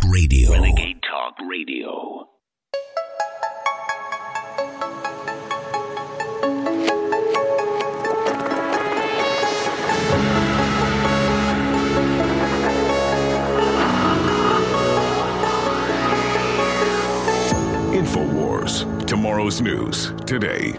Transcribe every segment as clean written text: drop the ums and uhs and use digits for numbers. Talk Radio. Renegade Talk Radio. InfoWars. Tomorrow's news today.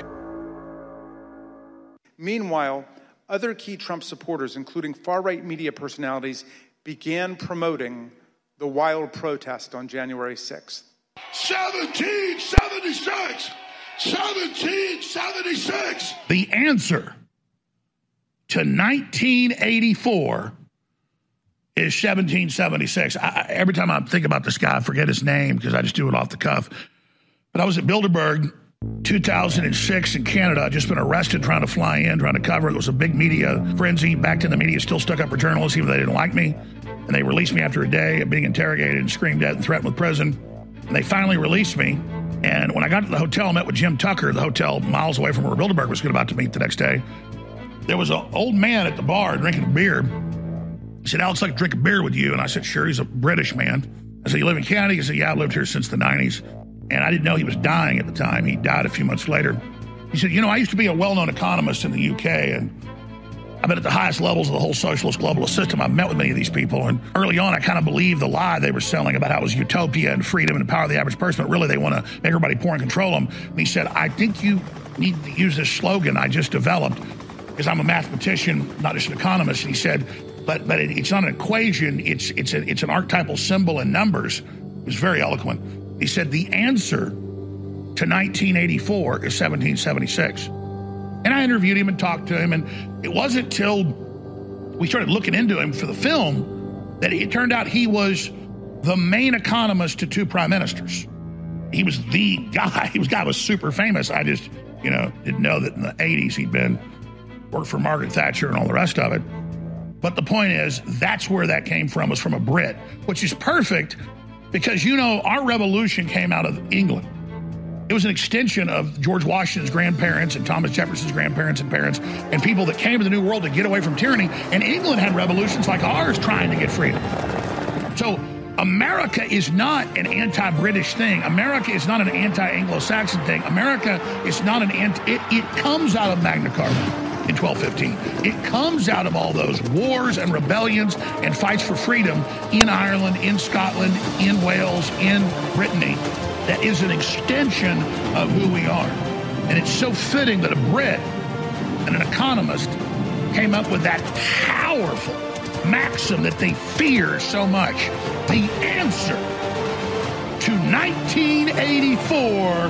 Meanwhile, other key Trump supporters, including far-right media personalities, began promoting the wild protest on January 6th. 1776! 1776! The answer to 1984 is 1776. Every time I think about this guy, I forget his name because I just do it off the cuff. But I was at Bilderberg 2006 in Canada. I'd just been arrested trying to fly in, trying to cover. It was a big media frenzy. Back to the media, still stuck up for journalists, even though they didn't like me. And they released me after a day of being interrogated and screamed at and threatened with prison. And they finally released me. And when I got to the hotel, I met with Jim Tucker, the hotel miles away from where Bilderberg was about to meet the next day. There was an old man at the bar drinking a beer. He said, "Alex, I'd like to drink a beer with you." And I said, "Sure." He's a British man. I said, "You live in Canada?" He said, "Yeah, I've lived here since the 90s. And I didn't know he was dying at the time. He died a few months later. He said, "You know, I used to be a well-known economist in the UK, and I've been at the highest levels of the whole socialist globalist system. I've met with many of these people, and early on I kind of believed the lie they were selling about how it was utopia and freedom and the power of the average person, but really they want to make everybody poor and control them." And he said, "I think you need to use this slogan I just developed, because I'm a mathematician, not just an economist." And he said, but it's not an equation, it's an archetypal symbol in numbers." It was very eloquent. He said, "The answer to 1984 is 1776. And I interviewed him and talked to him, and it wasn't till we started looking into him for the film that it turned out he was the main economist to two prime ministers. He was the guy. He was super famous. I just, didn't know that in the 80s he'd worked for Margaret Thatcher and all the rest of it. But the point is, that's where that came from, was from a Brit, which is perfect. Because, our revolution came out of England. It was an extension of George Washington's grandparents and Thomas Jefferson's grandparents and parents and people that came to the New World to get away from tyranny. And England had revolutions like ours trying to get freedom. So America is not an anti-British thing. America is not an anti-Anglo-Saxon thing. America is not an it comes out of Magna Carta in 1215. It comes out of all those wars and rebellions and fights for freedom in Ireland, in Scotland, in Wales, in Brittany. That is an extension of who we are. And it's so fitting that a Brit and an economist came up with that powerful maxim that they fear so much. The answer to 1984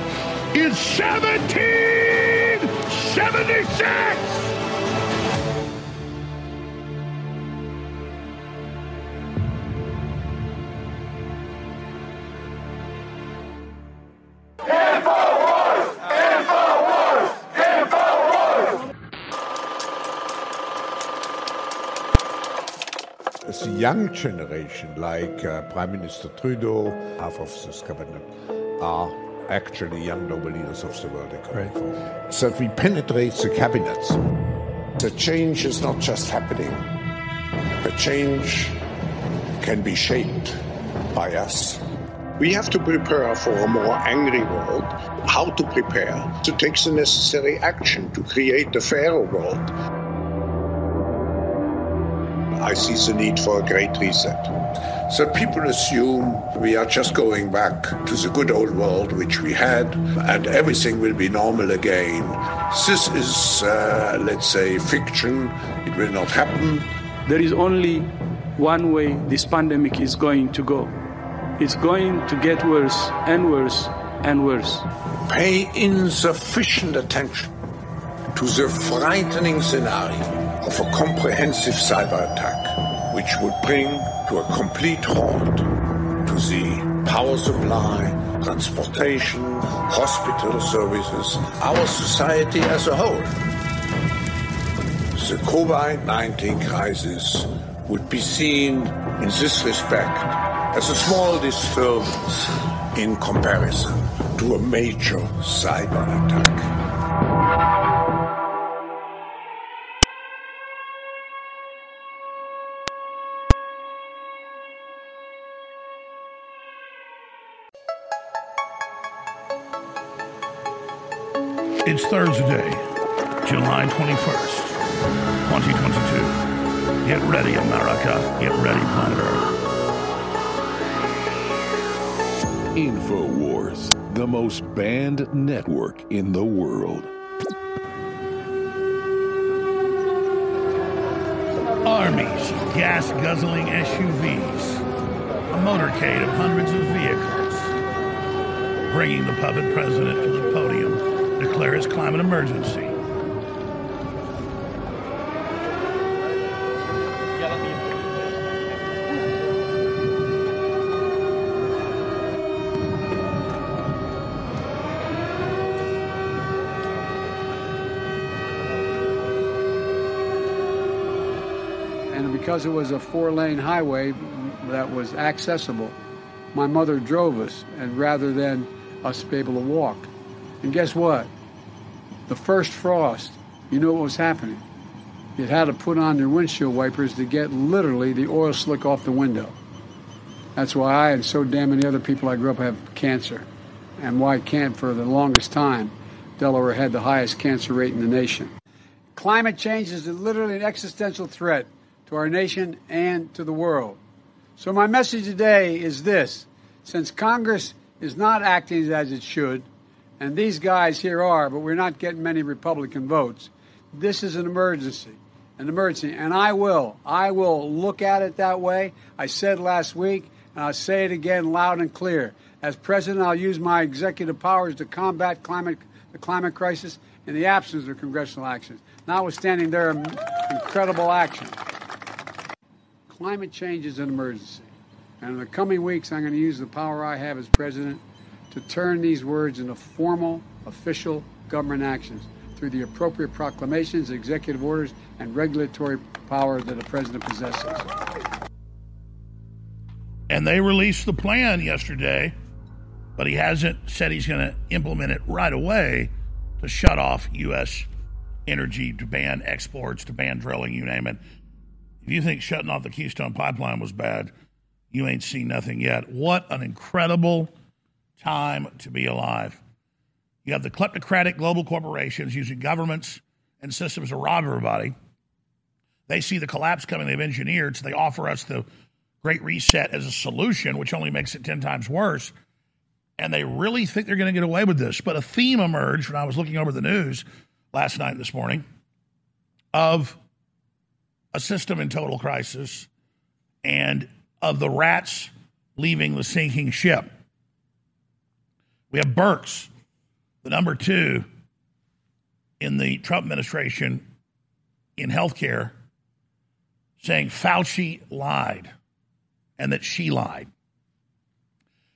is 1776! The young generation, like Prime Minister Trudeau, half of this cabinet, are actually young global leaders of the world economy. Right. So that we penetrate the cabinets. The change is not just happening. The change can be shaped by us. We have to prepare for a more angry world. How to prepare? To take the necessary action to create a fairer world. I see the need for a great reset. So people assume we are just going back to the good old world which we had, and everything will be normal again. This is, let's say, fiction. It will not happen. There is only one way this pandemic is going to go. It's going to get worse and worse and worse. Pay insufficient attention to the frightening scenario of a comprehensive cyber attack, which would bring to a complete halt to the power supply, transportation, hospital services, our society as a whole. The COVID-19 crisis would be seen in this respect as a small disturbance in comparison to a major cyber attack. It's Thursday, July 21st, 2022. Get ready, America. Get ready, planet Earth. InfoWars, the most banned network in the world. Armies, gas-guzzling SUVs, a motorcade of hundreds of vehicles, bringing the puppet president to the podium to declare his climate emergency. And because it was a four-lane highway that was accessible, my mother drove us, and rather than us be able to walk. And guess what? The first frost, you know what was happening. You had to put on your windshield wipers to get literally the oil slick off the window. That's why I and so damn many other people I grew up have cancer, and why Kent, for the longest time, Delaware had the highest cancer rate in the nation. Climate change is literally an existential threat to our nation and to the world. So my message today is this: since Congress is not acting as it should, and these guys here are, but we're not getting many Republican votes, this is an emergency. And I will look at it that way. I said last week, and I'll say it again loud and clear. As president, I'll use my executive powers to combat the climate crisis in the absence of congressional action, notwithstanding their incredible action. Climate change is an emergency. And in the coming weeks, I'm going to use the power I have as president to turn these words into formal, official government actions through the appropriate proclamations, executive orders, and regulatory power that the president possesses. And they released the plan yesterday, but he hasn't said he's going to implement it right away to shut off U.S. energy, to ban exports, to ban drilling, you name it. If you think shutting off the Keystone Pipeline was bad, you ain't seen nothing yet. What an incredible time to be alive. You have the kleptocratic global corporations using governments and systems to rob everybody. They see the collapse coming they've engineered, so they offer us the Great Reset as a solution, which only makes it 10 times worse. And they really think they're going to get away with this. But a theme emerged when I was looking over the news last night and this morning of a system in total crisis and of the rats leaving the sinking ship. We have Birx, the number 2 in the Trump administration in healthcare, saying Fauci lied and that she lied.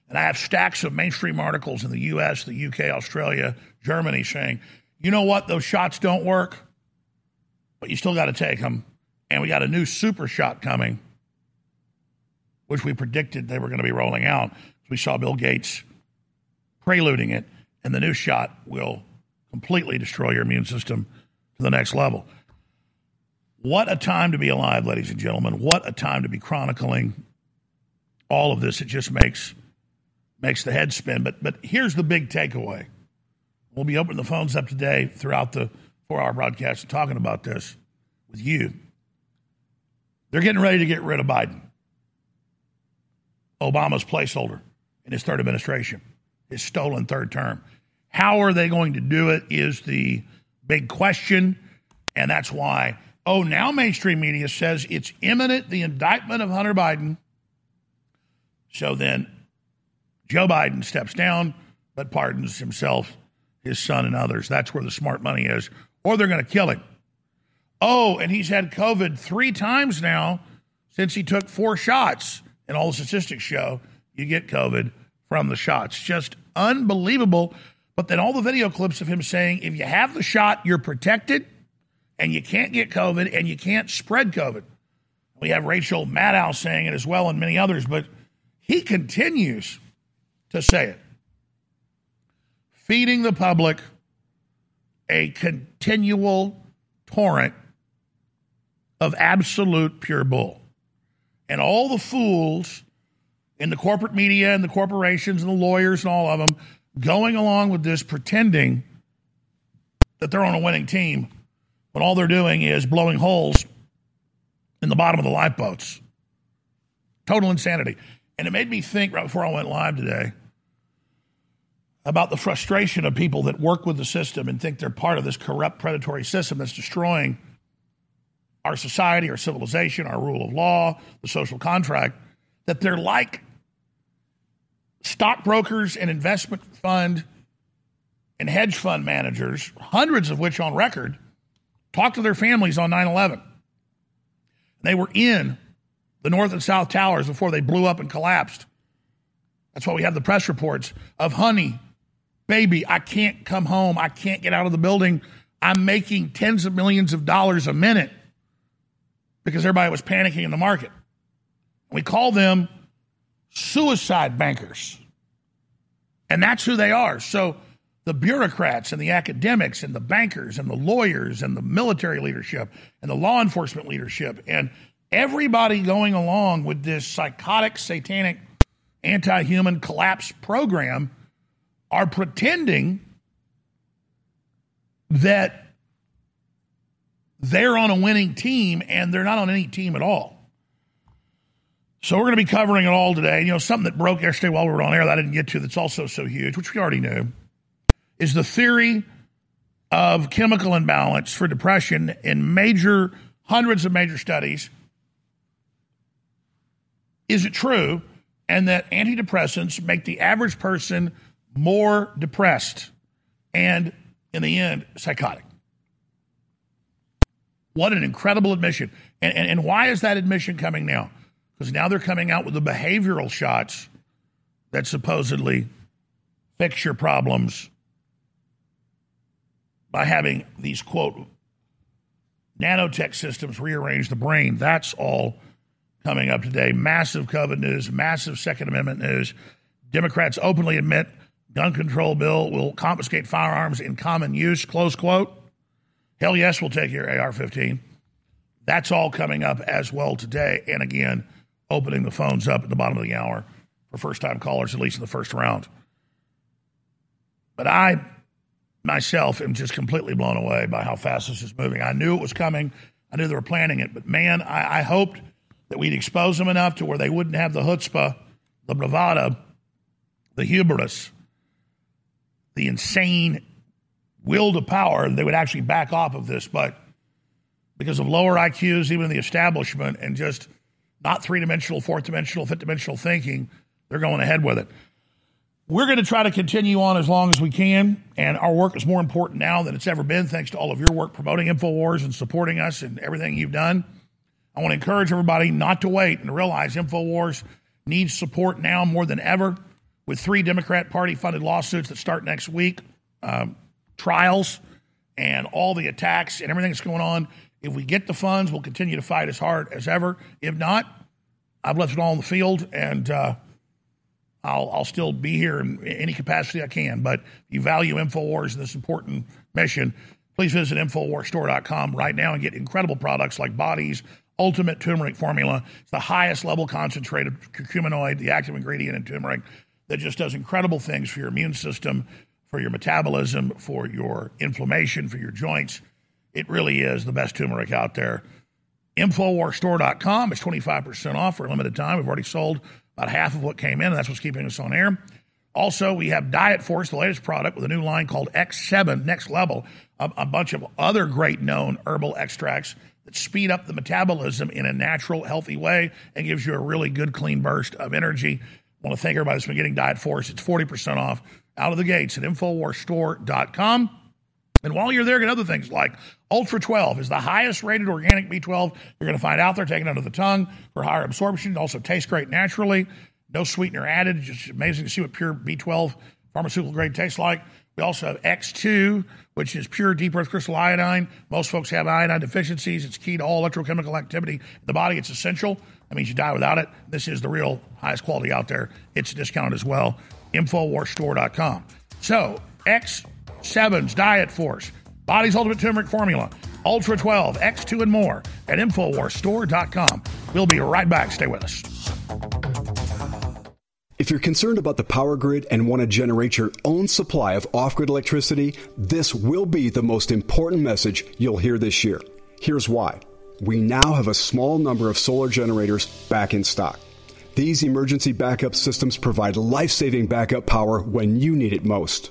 And I have stacks of mainstream articles in the U.S., the U.K., Australia, Germany saying, you know what, those shots don't work, but you still got to take them. And we got a new super shot coming, which we predicted they were going to be rolling out. We saw Bill Gates preluding it, and the new shot will completely destroy your immune system to the next level. What a time to be alive, ladies and gentlemen. What a time to be chronicling all of this. It just makes the head spin. But here's the big takeaway. We'll be opening the phones up today throughout the 4-hour broadcast and talking about this with you. They're getting ready to get rid of Biden, Obama's placeholder in his third administration, his stolen third term. How are they going to do it is the big question, and that's why, now mainstream media says it's imminent, the indictment of Hunter Biden. So then Joe Biden steps down but pardons himself, his son, and others. That's where the smart money is, or they're going to kill him. Oh, and he's had COVID 3 times now since he took 4 shots. And all the statistics show you get COVID from the shots. Just unbelievable. But then all the video clips of him saying, if you have the shot, you're protected, and you can't get COVID, and you can't spread COVID. We have Rachel Maddow saying it as well, and many others, but he continues to say it. Feeding the public a continual torrent of absolute pure bull. And all the fools in the corporate media and the corporations and the lawyers and all of them going along with this, pretending that they're on a winning team, but all they're doing is blowing holes in the bottom of the lifeboats. Total insanity. And it made me think right before I went live today about the frustration of people that work with the system and think they're part of this corrupt predatory system that's destroying our society, our civilization, our rule of law, the social contract, that they're like stockbrokers and investment fund and hedge fund managers, hundreds of which on record, talked to their families on 9/11. They were in the North and South Towers before they blew up and collapsed. That's why we have the press reports of, honey, baby, I can't come home. I can't get out of the building. I'm making tens of millions of dollars a minute because everybody was panicking in the market. We call them suicide bankers. And that's who they are. So the bureaucrats and the academics and the bankers and the lawyers and the military leadership and the law enforcement leadership and everybody going along with this psychotic, satanic, anti-human collapse program are pretending that they're on a winning team, and they're not on any team at all. So we're going to be covering it all today. You know, something that broke yesterday while we were on air that I didn't get to that's also so huge, which we already knew, is the theory of chemical imbalance for depression in major, hundreds of major studies. Is it true? And that antidepressants make the average person more depressed and, in the end, psychotic. What an incredible admission. And why is that admission coming now? Because now they're coming out with the behavioral shots that supposedly fix your problems by having these, quote, nanotech systems rearrange the brain. That's all coming up today. Massive COVID news, massive Second Amendment news. Democrats openly admit gun control bill will confiscate firearms in common use, close quote. Hell yes, we'll take your AR-15. That's all coming up as well today. And again, opening the phones up at the bottom of the hour for first-time callers, at least in the first round. But I, myself, am just completely blown away by how fast this is moving. I knew it was coming. I knew they were planning it. But, man, I hoped that we'd expose them enough to where they wouldn't have the chutzpah, the bravado, the hubris, the insane will to power. They would actually back off of this, but because of lower IQs, even in the establishment, and just not three-dimensional, fourth-dimensional, fifth-dimensional thinking, they're going ahead with it. We're going to try to continue on as long as we can, and our work is more important now than it's ever been, thanks to all of your work promoting InfoWars and supporting us and everything you've done. I want to encourage everybody not to wait and to realize InfoWars needs support now more than ever with 3 Democrat Party-funded lawsuits that start next week, trials, and all the attacks and everything that's going on. If we get the funds, we'll continue to fight as hard as ever. If not, I've left it all on the field, and I'll still be here in any capacity I can. But if you value InfoWars and this important mission, please visit InfoWarsStore.com right now and get incredible products like Body's Ultimate Turmeric Formula. It's the highest level concentrated curcuminoid, the active ingredient in turmeric, that just does incredible things for your immune system, for your metabolism, for your inflammation, for your joints. It really is the best turmeric out there. InfoWarsStore.com is 25% off for a limited time. We've already sold about half of what came in, and that's what's keeping us on air. Also, we have Diet Force, the latest product, with a new line called X7 Next Level, a bunch of other great known herbal extracts that speed up the metabolism in a natural, healthy way and gives you a really good, clean burst of energy. I want to thank everybody that's been getting Diet Force. It's 40% off out of the gates at InfoWarsStore.com. And while you're there, get other things like Ultra 12 is the highest rated organic B12 you're going to find out there, taken under the tongue for higher absorption. It also tastes great naturally. No sweetener added. It's just amazing to see what pure B12 pharmaceutical grade tastes like. We also have X2, which is pure deep earth crystal iodine. Most folks have iodine deficiencies. It's key to all electrochemical activity in the body. It's essential. That means you die without it. This is the real highest quality out there. It's discounted as well. InfoWarsStore.com. So X7's Diet Force, Body's Ultimate Turmeric Formula, Ultra 12, X2 and more at InfoWarsStore.com. We'll be right back. Stay with us. If you're concerned about the power grid and want to generate your own supply of off-grid electricity, this will be the most important message you'll hear this year. Here's why. We now have a small number of solar generators back in stock. These emergency backup systems provide life-saving backup power when you need it most.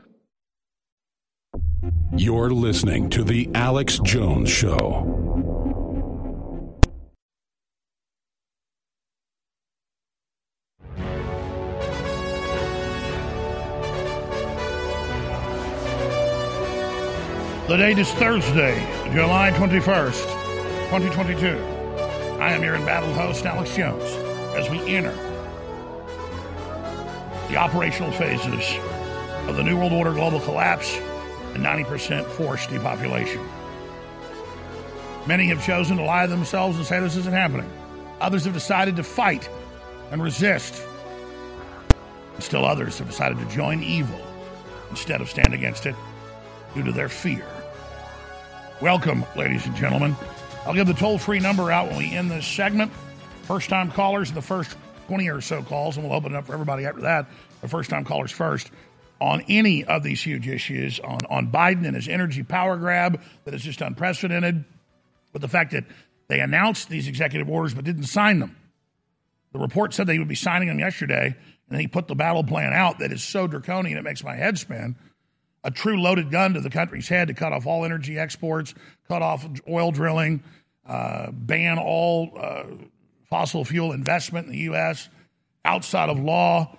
You're listening to The Alex Jones Show. The date is Thursday, July 21st, 2022. I am your embattled host, Alex Jones, as we enter the operational phases of the New World Order global collapse and 90% forced depopulation. Many have chosen to lie to themselves and say this isn't happening. Others have decided to fight and resist. And still others have decided to join evil instead of stand against it due to their fear. Welcome, ladies and gentlemen. I'll give the toll-free number out when we end this segment. First-time callers, the first 20 or so calls, and we'll open it up for everybody after that. The first-time callers first. On any of these huge issues, on Biden and his energy power grab that is just unprecedented, with the fact that they announced these executive orders but didn't sign them. The report said they would be signing them yesterday, and he put the battle plan out that is so draconian it makes my head spin. A true loaded gun to the country's head to cut off all energy exports, cut off oil drilling, ban all fossil fuel investment in the U.S. outside of law.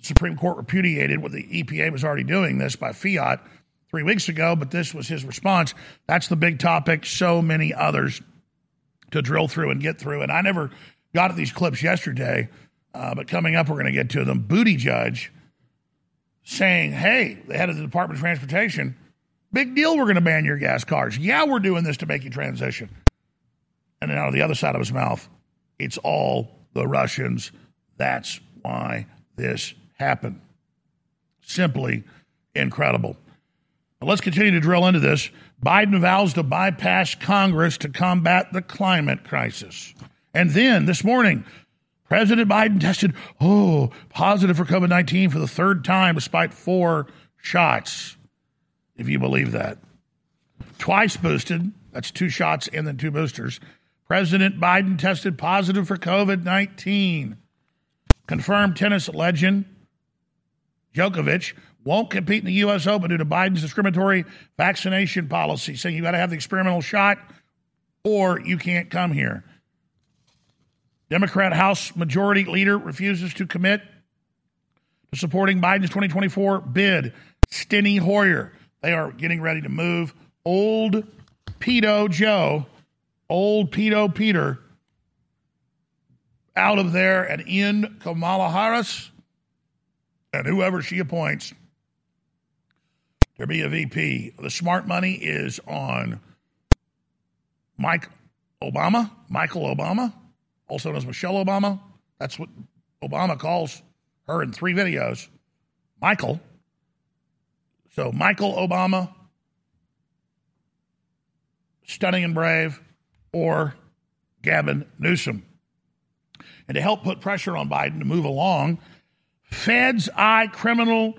Supreme Court repudiated what the EPA was already doing this by fiat 3 weeks ago, but this was his response. That's the big topic. So many others to drill through and get through. And I never got at these clips yesterday, but coming up, we're going to get to them. Booty Judge saying, hey, the head of the Department of Transportation, big deal, we're going to ban your gas cars. Yeah, we're doing this to make you transition. And then out of the other side of his mouth, it's all the Russians. That's why this happen. Simply incredible. But let's continue to drill into this. Biden vows to bypass Congress to combat the climate crisis. And then this morning, President Biden tested positive for COVID-19 for the third time despite 4 shots, if you believe that. Twice boosted, that's 2 shots and then 2 boosters. President Biden tested positive for COVID-19. Confirmed tennis legend Djokovic won't compete in the U.S. Open due to Biden's discriminatory vaccination policy, saying you got to have the experimental shot or you can't come here. Democrat House Majority Leader refuses to commit to supporting Biden's 2024 bid. Steny Hoyer. They are getting ready to move old pedo Joe, old pedo Peter, out of there and in Kamala Harris and whoever she appoints to be a VP. The smart money is on Michael Obama, also known as Michelle Obama. That's what Obama calls her in 3 videos. Michael. So Michael Obama, stunning and brave, or Gavin Newsom. And to help put pressure on Biden to move along, feds eye criminal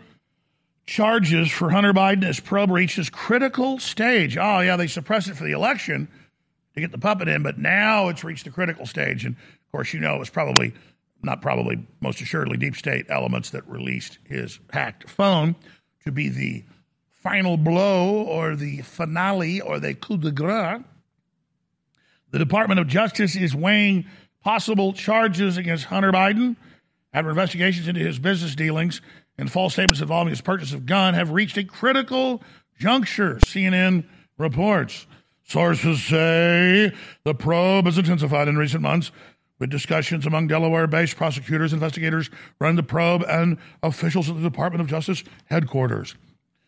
charges for Hunter Biden as probe reaches critical stage. Oh, yeah, they suppressed it for the election to get the puppet in, but now it's reached the critical stage. And, of course, you know it was most assuredly deep state elements that released his hacked phone to be the final blow or the finale or the coup de grace. The Department of Justice is weighing possible charges against Hunter Biden after investigations into his business dealings and false statements involving his purchase of gun have reached a critical juncture, CNN reports. Sources say the probe has intensified in recent months with discussions among Delaware-based prosecutors, investigators running the probe, and officials at the Department of Justice headquarters.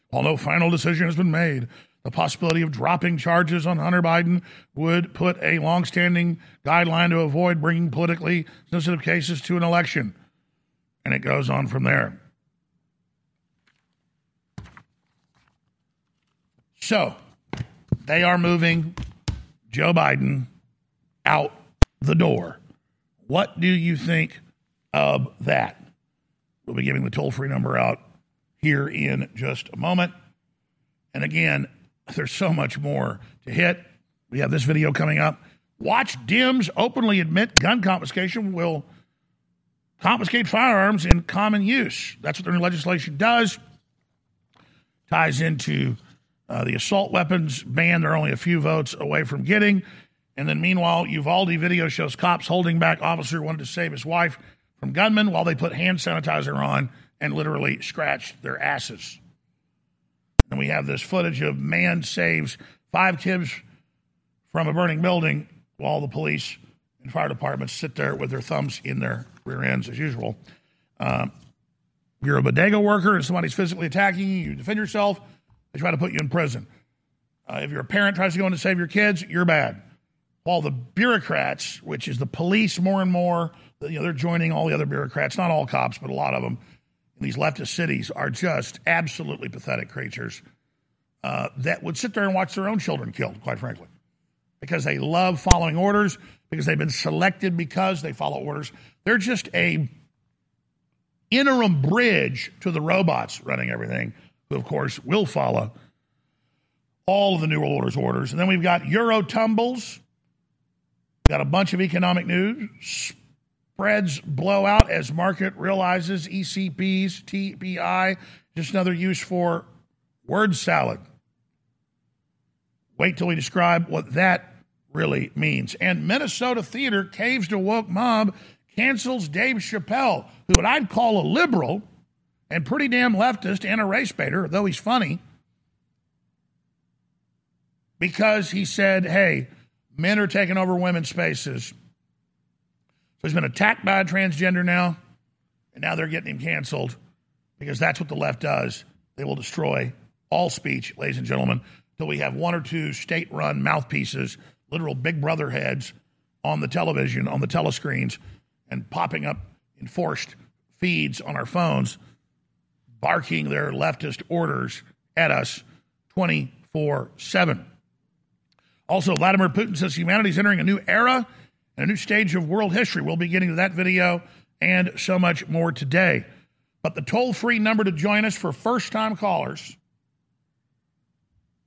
While no final decision has been made, the possibility of dropping charges on Hunter Biden would put a longstanding guideline to avoid bringing politically sensitive cases to an election. And it goes on from there. So they are moving Joe Biden out the door. What do you think of that? We'll be giving the toll-free number out here in just a moment. And again, there's so much more to hit. We have this video coming up. Watch Dems openly admit gun confiscation will confiscate firearms in common use. That's what their new legislation does. Ties into the assault weapons ban. They're only a few votes away from getting. And then meanwhile, Uvalde video shows cops holding back officer who wanted to save his wife from gunmen while they put hand sanitizer on and literally scratched their asses. And we have this footage of man saves 5 kids from a burning building while the police and fire departments sit there with their thumbs in their rear ends as usual. You're a bodega worker and somebody's physically attacking you. You defend yourself. They try to put you in prison. If your parent tries to go in to save your kids, you're bad. While the bureaucrats, which is the police more and more, they're joining all the other bureaucrats, not all cops, but a lot of them. These leftist cities are just absolutely pathetic creatures that would sit there and watch their own children killed, quite frankly, because they love following orders, because they've been selected because they follow orders. They're just a interim bridge to the robots running everything, who, of course, will follow all of the New World Order's orders. And then we've got Euro tumbles, got a bunch of economic news. Spreads blow out as market realizes ECB's TPI, just another use for word salad. Wait till we describe what that really means. And Minnesota theater caves to woke mob, cancels Dave Chappelle, who I'd call a liberal and pretty damn leftist and a race baiter, though he's funny, because he said, hey, men are taking over women's spaces. So he's been attacked by a transgender now, and now they're getting him canceled because that's what the left does. They will destroy all speech, ladies and gentlemen, until we have 1 or 2 state-run mouthpieces, literal big brother heads on the television, on the telescreens, and popping up enforced feeds on our phones, barking their leftist orders at us 24/7. Also, Vladimir Putin says humanity's entering a new era, a new stage of world history. We'll be getting to that video and so much more today. But the toll-free number to join us for first-time callers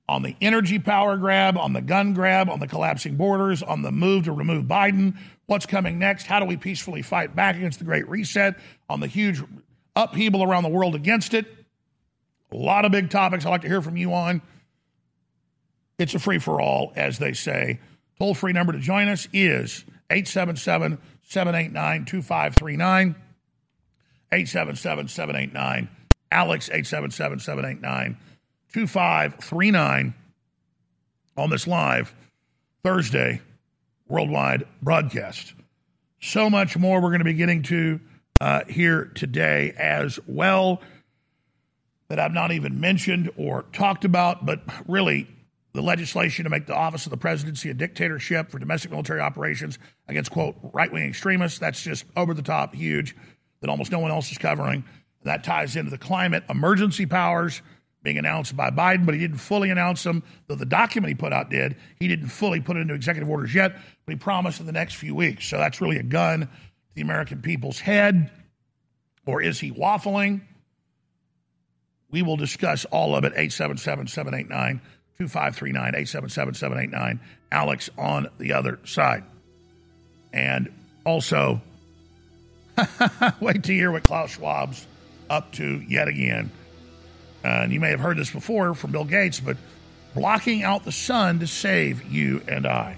on the energy power grab, on the gun grab, on the collapsing borders, on the move to remove Biden, what's coming next, how do we peacefully fight back against the Great Reset, on the huge upheaval around the world against it. A lot of big topics I'd like to hear from you on. It's a free-for-all, as they say. Toll-free number to join us is 877-789-2539, 877-789-ALEX, 877-789-2539 on this live Thursday worldwide broadcast. So much more we're going to be getting to here today as well. that I've not even mentioned or talked about, but really the legislation to make the office of the presidency a dictatorship for domestic military operations against, quote, right-wing extremists. That's just over-the-top huge that almost no one else is covering. That ties into the climate emergency powers being announced by Biden, but he didn't fully announce them, though the document he put out did. He didn't fully put it into executive orders yet, but he promised in the next few weeks. So that's really a gun to the American people's head. Or is he waffling? We will discuss all of it. 877-789-2539, 877-789, Alex on the other side. And also, wait to hear what Klaus Schwab's up to yet again. And you may have heard this before from Bill Gates, but blocking out the sun to save you and I.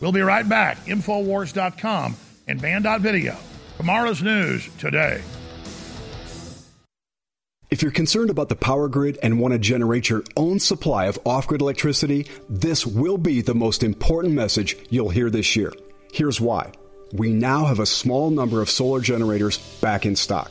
We'll be right back. Infowars.com and Band.video. Tomorrow's news today. If you're concerned about the power grid and want to generate your own supply of off-grid electricity, this will be the most important message you'll hear this year. Here's why. We now have a small number of solar generators back in stock.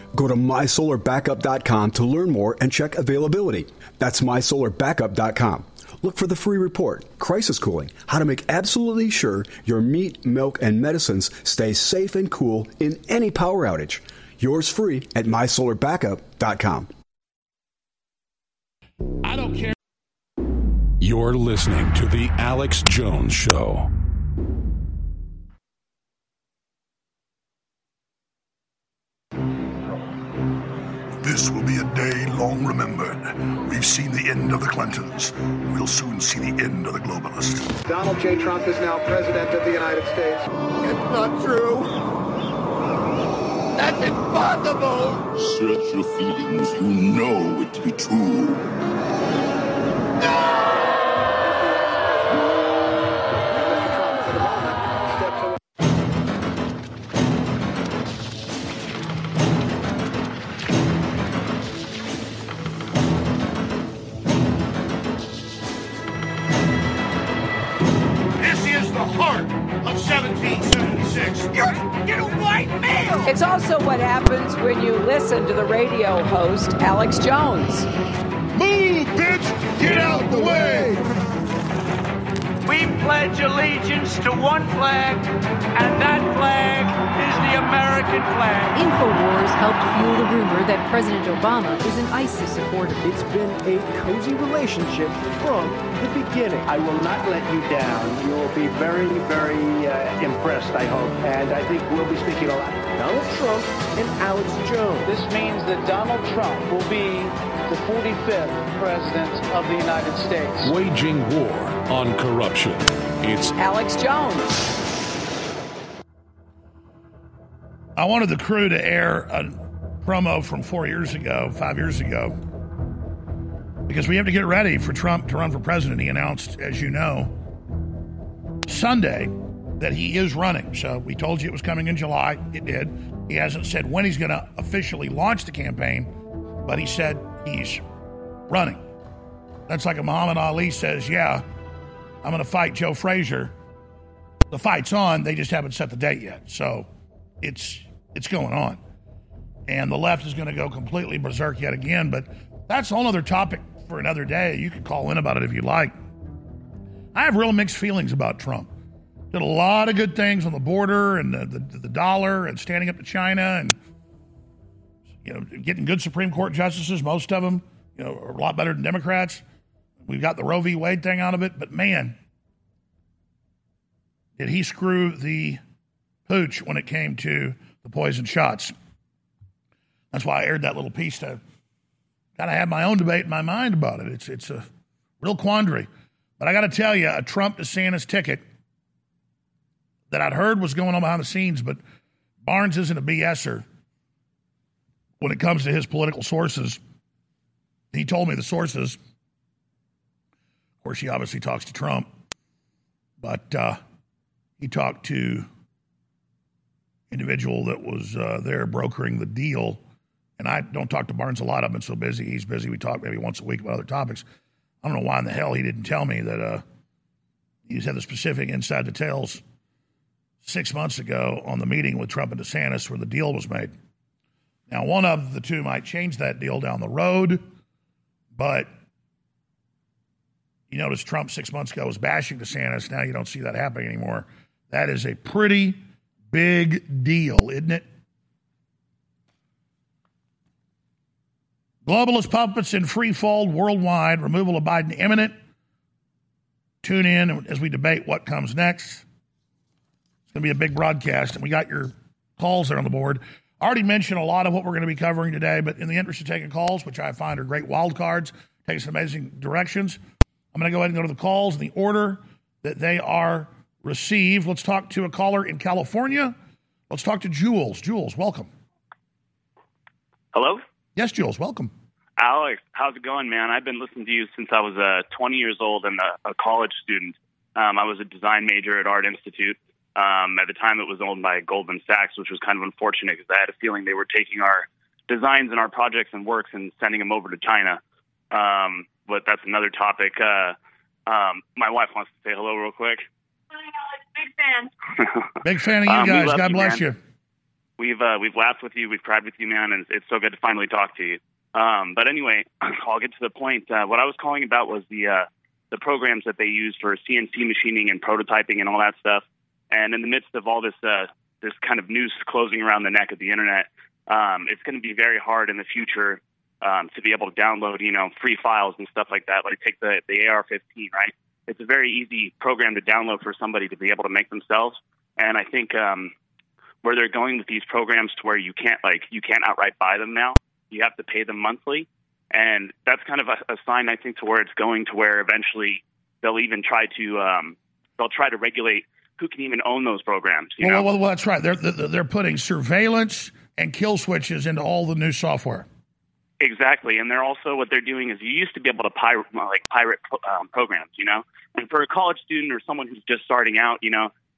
Go to MySolarBackup.com to learn more and check availability. That's MySolarBackup.com. Look for the free report, Crisis Cooling, how to make absolutely sure your meat, milk, and medicines stay safe and cool in any power outage. Yours free at mysolarbackup.com. I don't care. You're listening to The Alex Jones Show. This will be a day long remembered. We've seen the end of the Clintons. We'll soon see the end of the globalists. Donald J. Trump is now president of the United States. It's not true. That's impossible! Search your feelings. You know it to be true. No! This is the heart of 1776. You're a white male! It's also what happens when you listen to the radio host, Alex Jones. Move, bitch! Get out the way! We pledge allegiance to one flag, and that flag is the American flag. InfoWars helped fuel the rumor that President Obama is an ISIS supporter. It's been a cozy relationship from the beginning. I will not let you down. You will be very, very impressed, I hope. And I think we'll be speaking a lot. Donald Trump and Alex Jones. This means that Donald Trump will be the 45th president of the United States. Waging war on corruption. It's Alex Jones. I wanted the crew to air a promo from 5 years ago, because we have to get ready for Trump to run for president. He announced, as you know, Sunday that he is running. So we told you it was coming in July. It did. He hasn't said when he's going to officially launch the campaign, but he said he's running. That's like a Muhammad Ali says, yeah, I'm going to fight Joe Frazier. The fight's on. They just haven't set the date yet. So it's going on. And the left is going to go completely berserk yet again. But that's a whole other topic for another day. You can call in about it if you like. I have real mixed feelings about Trump. Did a lot of good things on the border and the dollar and standing up to China and, you know, getting good Supreme Court justices, most of them, you know, are a lot better than Democrats. We've got the Roe v. Wade thing out of it, but man, did he screw the pooch when it came to the poison shots. That's why I aired that little piece to kind of have my own debate in my mind about it. It's a real quandary. But I got to tell you, a Trump-DeSantis ticket that I'd heard was going on behind the scenes, but Barnes isn't a BSer when it comes to his political sources. He told me the sources. Of course, he obviously talks to Trump, but he talked to individual that was there brokering the deal. And I don't talk to Barnes a lot. I've been so busy. He's busy. We talk maybe once a week about other topics. I don't know why in the hell he didn't tell me that he had the specific inside details 6 months ago on the meeting with Trump and DeSantis where the deal was made. Now, one of the two might change that deal down the road, but you notice Trump 6 months ago was bashing DeSantis. Now you don't see that happening anymore. That is a pretty big deal, isn't it? Globalist puppets in free fall worldwide. Removal of Biden imminent. Tune in as we debate what comes next. It's going to be a big broadcast, and we got your calls there on the board. I already mentioned a lot of what we're going to be covering today, but in the interest of taking calls, which I find are great wild cards, taking some amazing directions, I'm going to go ahead and go to the calls in the order that they are received. Let's talk to a caller in California. Let's talk to Jules. Jules, welcome. Hello? Yes, Jules, welcome. Alex, how's it going, man? I've been listening to you since I was 20 years old and a college student. I was a design major at Art Institute. At the time, it was owned by Goldman Sachs, which was kind of unfortunate because I had a feeling they were taking our designs and our projects and works and sending them over to China. But that's another topic. My wife wants to say hello real quick. Hi, Alex. Big fan. Big fan of you guys. God bless you. We've laughed with you. We've cried with you, man, and it's so good to finally talk to you. But anyway, I'll get to the point. What I was calling about was the programs that they use for CNC machining and prototyping and all that stuff. And in the midst of all this kind of noose closing around the neck of the internet, it's going to be very hard in the future to be able to download, free files and stuff like that. Like take the AR-15, right? It's a very easy program to download for somebody to be able to make themselves. And I think where they're going with these programs to where you can't outright buy them now. You have to pay them monthly. And that's kind of a sign, I think, to where it's going to where eventually they'll even try to regulate who can even own those programs. Well, that's right. They're putting surveillance and kill switches into all the new software. Exactly. And they're also, what they're doing is you used to be able to pirate programs, and for a college student or someone who's just starting out,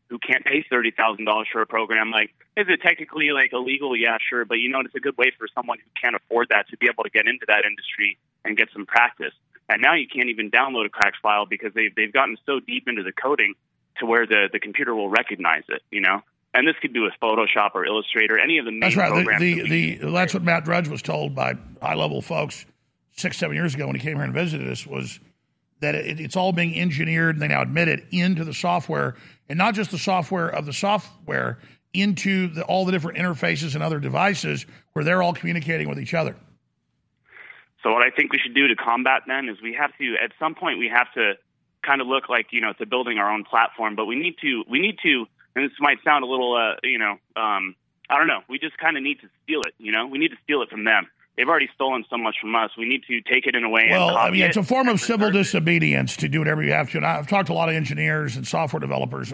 who can't pay $30,000 for a program, is it technically illegal? Yeah, sure. But it's a good way for someone who can't afford that to be able to get into that industry and get some practice. And now you can't even download a cracked file because they've gotten so deep into the coding to where the computer will recognize it, And this could be with Photoshop or Illustrator, any of the main programs. That's what Matt Drudge was told by high-level folks 6-7 years ago when he came here and visited us, was that it's all being engineered, and they now admit it, into the software, and not just the software of the software, into all the different interfaces and other devices where they're all communicating with each other. So what I think we should do to combat then is we have to kind of look to building our own platform, but we need to, and this might sound a little, I don't know. We just kind of need to steal it, We need to steal it from them. They've already stolen so much from us. We need to take it in a way. Well, it's a form of civil disobedience to do whatever you have to. And I've talked to a lot of engineers and software developers.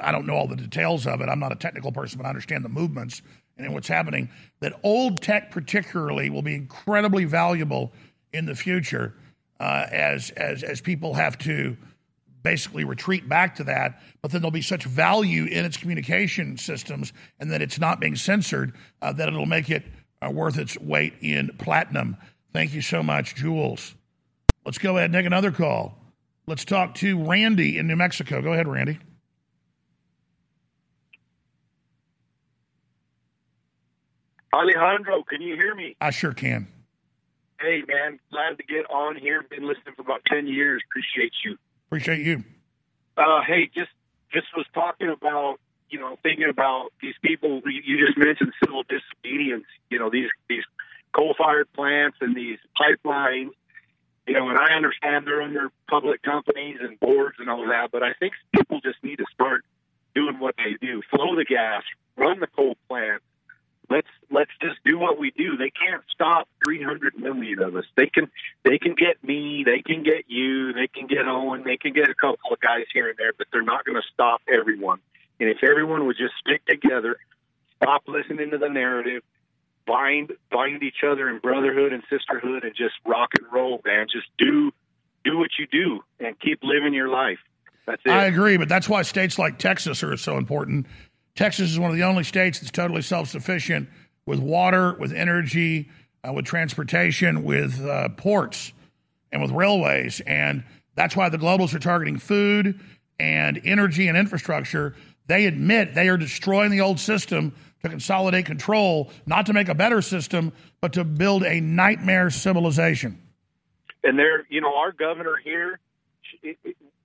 I don't know all the details of it. I'm not a technical person, but I understand the movements and what's happening. That old tech particularly will be incredibly valuable in the future as people have to basically retreat back to that, but then there'll be such value in its communication systems and that it's not being censored that it'll make it worth its weight in platinum. Thank you so much, Jules. Let's go ahead and take another call. Let's talk to Randy in New Mexico. Go ahead, Randy. Alejandro, can you hear me? I sure can. Hey, man, glad to get on here. Been listening for about 10 years. Appreciate you. Appreciate you. Hey, just was talking about, thinking about these people. You just mentioned civil disobedience, these coal-fired plants and these pipelines, and I understand they're under public companies and boards and all that, but I think people just need to start doing what they do. Flow the gas, run the coal plant. Let's just do what we do. They can't stop 300 million of us. They can get me. They can get you. They can get Owen. They can get a couple of guys here and there, but they're not going to stop everyone. And if everyone would just stick together, stop listening to the narrative, bind each other in brotherhood and sisterhood, and just rock and roll, man. Just do what you do and keep living your life. That's it. I agree, but that's why states like Texas are so important. Texas is one of the only states that's totally self-sufficient with water, with energy, with transportation, with ports, and with railways. And that's why the globalists are targeting food and energy and infrastructure. They admit they are destroying the old system to consolidate control, not to make a better system, but to build a nightmare civilization. And there, you know, our governor here,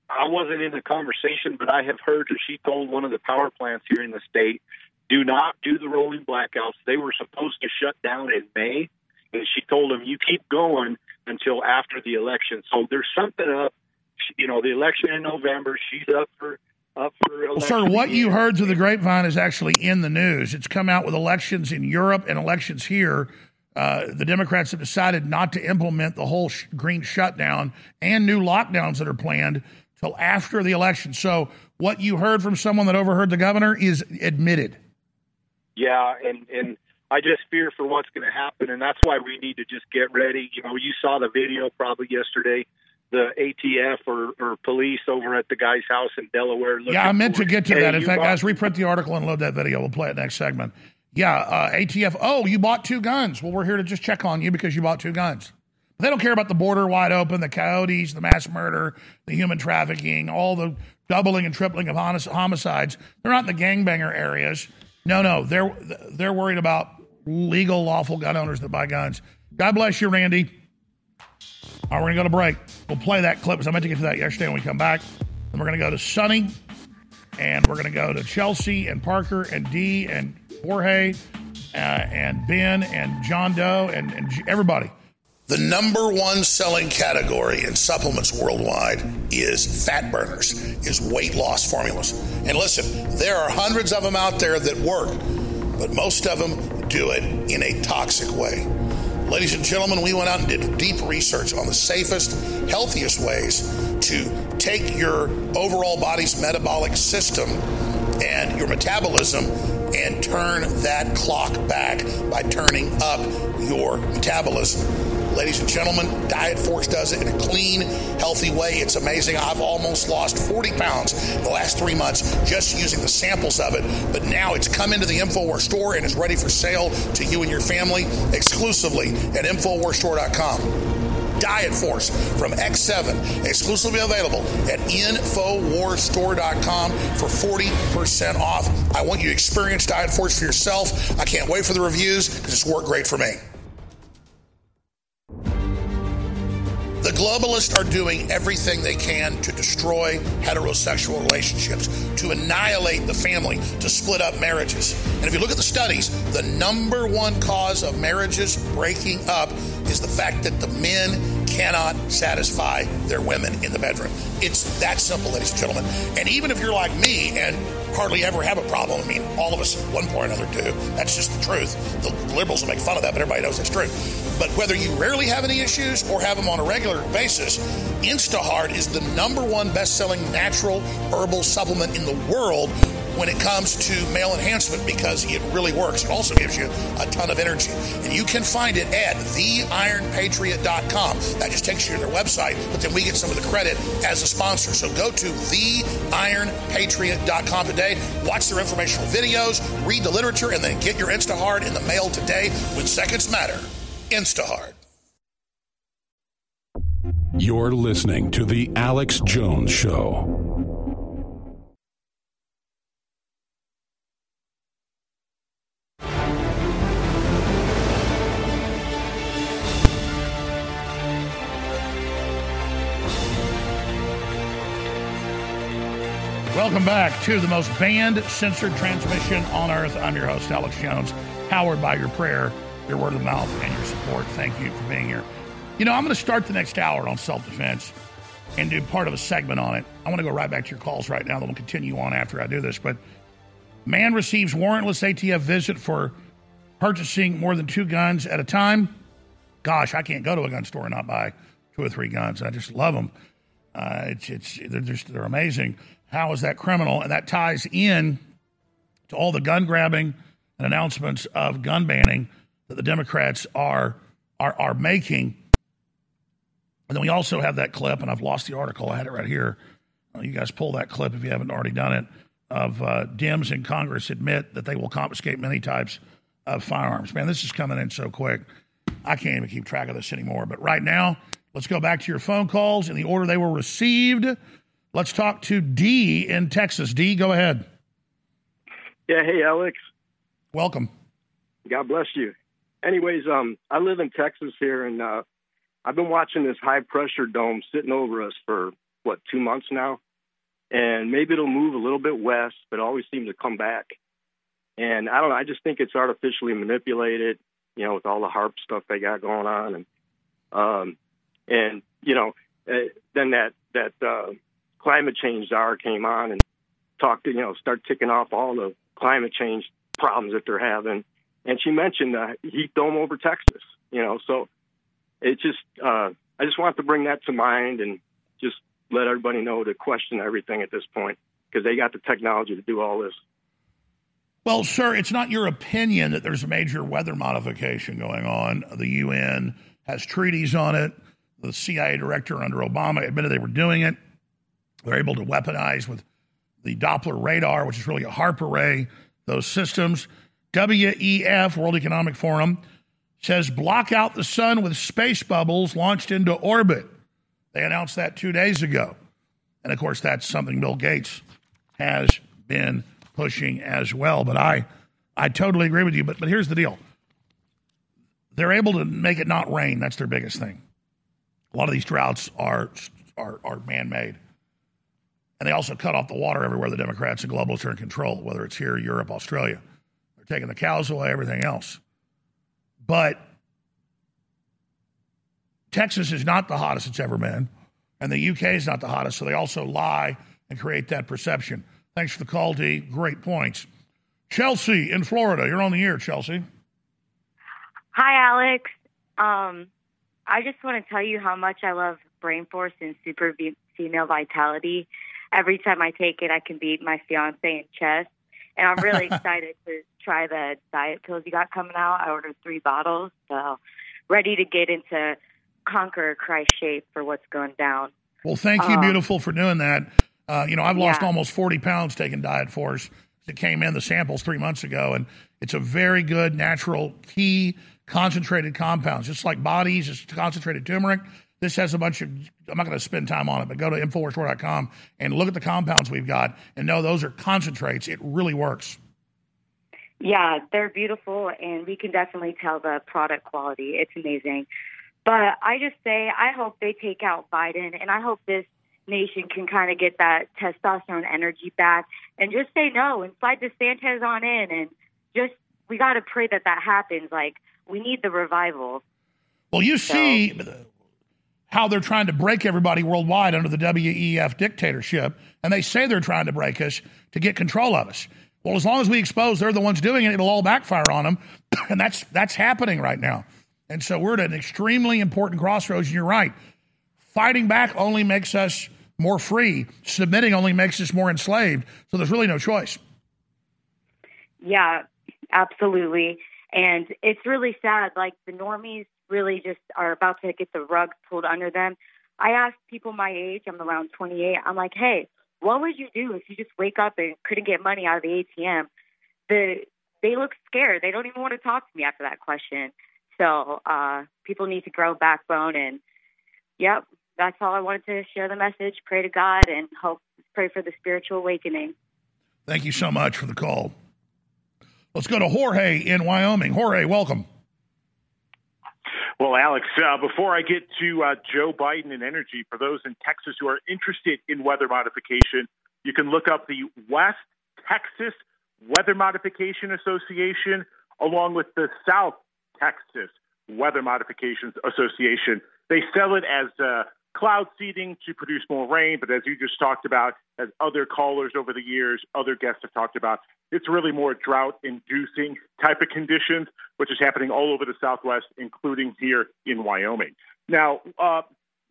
I wasn't in the conversation, but I have heard that she told one of the power plants here in the state, do not do the rolling blackouts. They were supposed to shut down in May, and she told them, you keep going until after the election. So there's something up. You know, the election in November, she's up for election. Well, sir, what you heard through the grapevine is actually in the news. It's come out with elections in Europe and elections here. The Democrats have decided not to implement the whole green shutdown and new lockdowns that are planned till after the election. So what you heard from someone that overheard the governor is admitted. Yeah, and I just fear for what's going to happen, and that's why we need to just get ready. You know, you saw the video probably yesterday, the ATF or police over at the guy's house in Delaware. Yeah, I meant to get to that. In fact, guys, reprint the article and load that video. We'll play it next segment. Yeah, ATF, oh, you bought two guns. Well, we're here to just check on you because you bought two guns. But they don't care about the border wide open, the coyotes, the mass murder, the human trafficking, all the doubling and tripling of homicides. They're not in the gangbanger areas. No, they're worried about legal, lawful gun owners that buy guns. God bless you, Randy. All right, we're going to go to break. We'll play that clip because I meant to get to that yesterday when we come back. Then we're going to go to Sonny, and we're going to go to Chelsea and Parker and Dee and Jorge and Ben and John Doe and everybody. The number one selling category in supplements worldwide is fat burners, is weight loss formulas. And listen, there are hundreds of them out there that work, but most of them do it in a toxic way. Ladies and gentlemen, we went out and did deep research on the safest, healthiest ways to take your overall body's metabolic system and your metabolism and turn that clock back by turning up your metabolism. Ladies and gentlemen, Diet Force does it in a clean, healthy way. It's amazing. I've almost lost 40 pounds in the last 3 months just using the samples of it. But now it's come into the InfoWars store and is ready for sale to you and your family exclusively at InfoWarsStore.com. Diet Force from X7, exclusively available at InfoWarsStore.com for 40% off. I want you to experience Diet Force for yourself. I can't wait for the reviews because it's worked great for me. The globalists are doing everything they can to destroy heterosexual relationships, to annihilate the family, to split up marriages. And if you look at the studies, the number one cause of marriages breaking up is the fact that the men cannot satisfy their women in the bedroom. It's that simple, ladies and gentlemen. And even if you're like me and hardly ever have a problem, I mean, all of us at one point or another do. That's just the truth. The liberals will make fun of that, but everybody knows it's true. But whether you rarely have any issues or have them on a regular basis, Instahard is the number one best-selling natural herbal supplement in the world when it comes to male enhancement because it really works. It also gives you a ton of energy. And you can find it at theironpatriot.com. That just takes you to their website, but then we get some of the credit as a sponsor. So go to theironpatriot.com today, watch their informational videos, read the literature, and then get your Instahard in the mail today when seconds matter. Instahard. You're listening to The Alex Jones Show. Welcome back to the most banned, censored transmission on earth. I'm your host, Alex Jones, powered by your prayer, your word of mouth, and your support. Thank you for being here. You know, I'm going to start the next hour on self-defense and do part of a segment on it. I want to go right back to your calls right now, then we'll continue on after I do this. But man receives warrantless ATF visit for purchasing more than two guns at a time. Gosh, I can't go to a gun store and not buy two or three guns. I just love them. They're amazing. How is that criminal? And that ties in to all the gun grabbing and announcements of gun banning that the Democrats are making. And then we also have that clip, and I've lost the article. I had it right here. You guys pull that clip if you haven't already done it, of Dems in Congress admit that they will confiscate many types of firearms. Man, this is coming in so quick. I can't even keep track of this anymore. But right now, let's go back to your phone calls in the order they were received. Let's talk to D in Texas. D, go ahead. Yeah, hey, Alex. Welcome. God bless you. Anyways, I live in Texas here, and I've been watching this high-pressure dome sitting over us for, 2 months now? And maybe it'll move a little bit west, but always seems to come back. And I don't know, I just think it's artificially manipulated, you know, with all the HARP stuff they got going on. And you know, then that climate change czar came on and talked to, you know, start ticking off all the climate change problems that they're having. And she mentioned the heat dome over Texas, you know, so it just, I just want to bring that to mind and just let everybody know to question everything at this point because they got the technology to do all this. Well, sir, it's not your opinion that there's a major weather modification going on. The UN has treaties on it. The CIA director under Obama admitted they were doing it. They're able to weaponize with the Doppler radar, which is really a HARP array, those systems. WEF, World Economic Forum, says block out the sun with space bubbles launched into orbit. They announced that 2 days ago. And, of course, that's something Bill Gates has been pushing as well. But I totally agree with you. But here's the deal. They're able to make it not rain. That's their biggest thing. A lot of these droughts are man-made. And they also cut off the water everywhere the Democrats and globalists are in control, whether it's here, Europe, Australia. They're taking the cows away, everything else. But Texas is not the hottest it's ever been, and the UK is not the hottest, so they also lie and create that perception. Thanks for the call, D. Great points. Chelsea in Florida. You're on the air, Chelsea. Hi, Alex. I just want to tell you how much I love Brain Force and Super Female Vitality. Every time I take it, I can beat my fiancé in chess, and I'm really excited to try the diet pills you got coming out. I ordered 3 bottles, so ready to get into Conqueror Christ shape for what's going down. Well, thank you, beautiful, for doing that. You know, I've lost almost 40 pounds taking Diet Force. It came in the samples 3 months ago, and it's a very good, natural, key, concentrated compounds. Just like Bodies, it's concentrated turmeric. This has a bunch of, I'm not going to spend time on it, but go to InfoWarsStore.com and look at the compounds we've got and know those are concentrates. It really works. Yeah, they're beautiful, and we can definitely tell the product quality. It's amazing. But I just say I hope they take out Biden, and I hope this nation can kind of get that testosterone energy back and just say no and slide DeSantis on in. And just we got to pray that that happens. Like, we need the revival. Well, you see how they're trying to break everybody worldwide under the WEF dictatorship, and they say they're trying to break us to get control of us. Well, as long as we expose they're the ones doing it, it'll all backfire on them, and that's happening right now. And so we're at an extremely important crossroads, and you're right. Fighting back only makes us more free. Submitting only makes us more enslaved. So there's really no choice. Yeah, absolutely. And it's really sad. Like, the normies really just are about to get the rug pulled under them. I ask people my age, I'm around 28, I'm like, hey, what would you do if you just wake up and couldn't get money out of the ATM? They look scared. They don't even want to talk to me after that question. So people need to grow backbone, and, yep, that's all I wanted to share the message. Pray to God and pray for the spiritual awakening. Thank you so much for the call. Let's go to Jorge in Wyoming. Jorge, welcome. Well, Alex, before I get to Joe Biden and energy, for those in Texas who are interested in weather modification, you can look up the West Texas Weather Modification Association along with the South Texas Weather Modifications Association. They sell it as cloud seeding to produce more rain, but as you just talked about, as other callers over the years, other guests have talked about, it's really more drought-inducing type of conditions, which is happening all over the Southwest, including here in Wyoming. Now,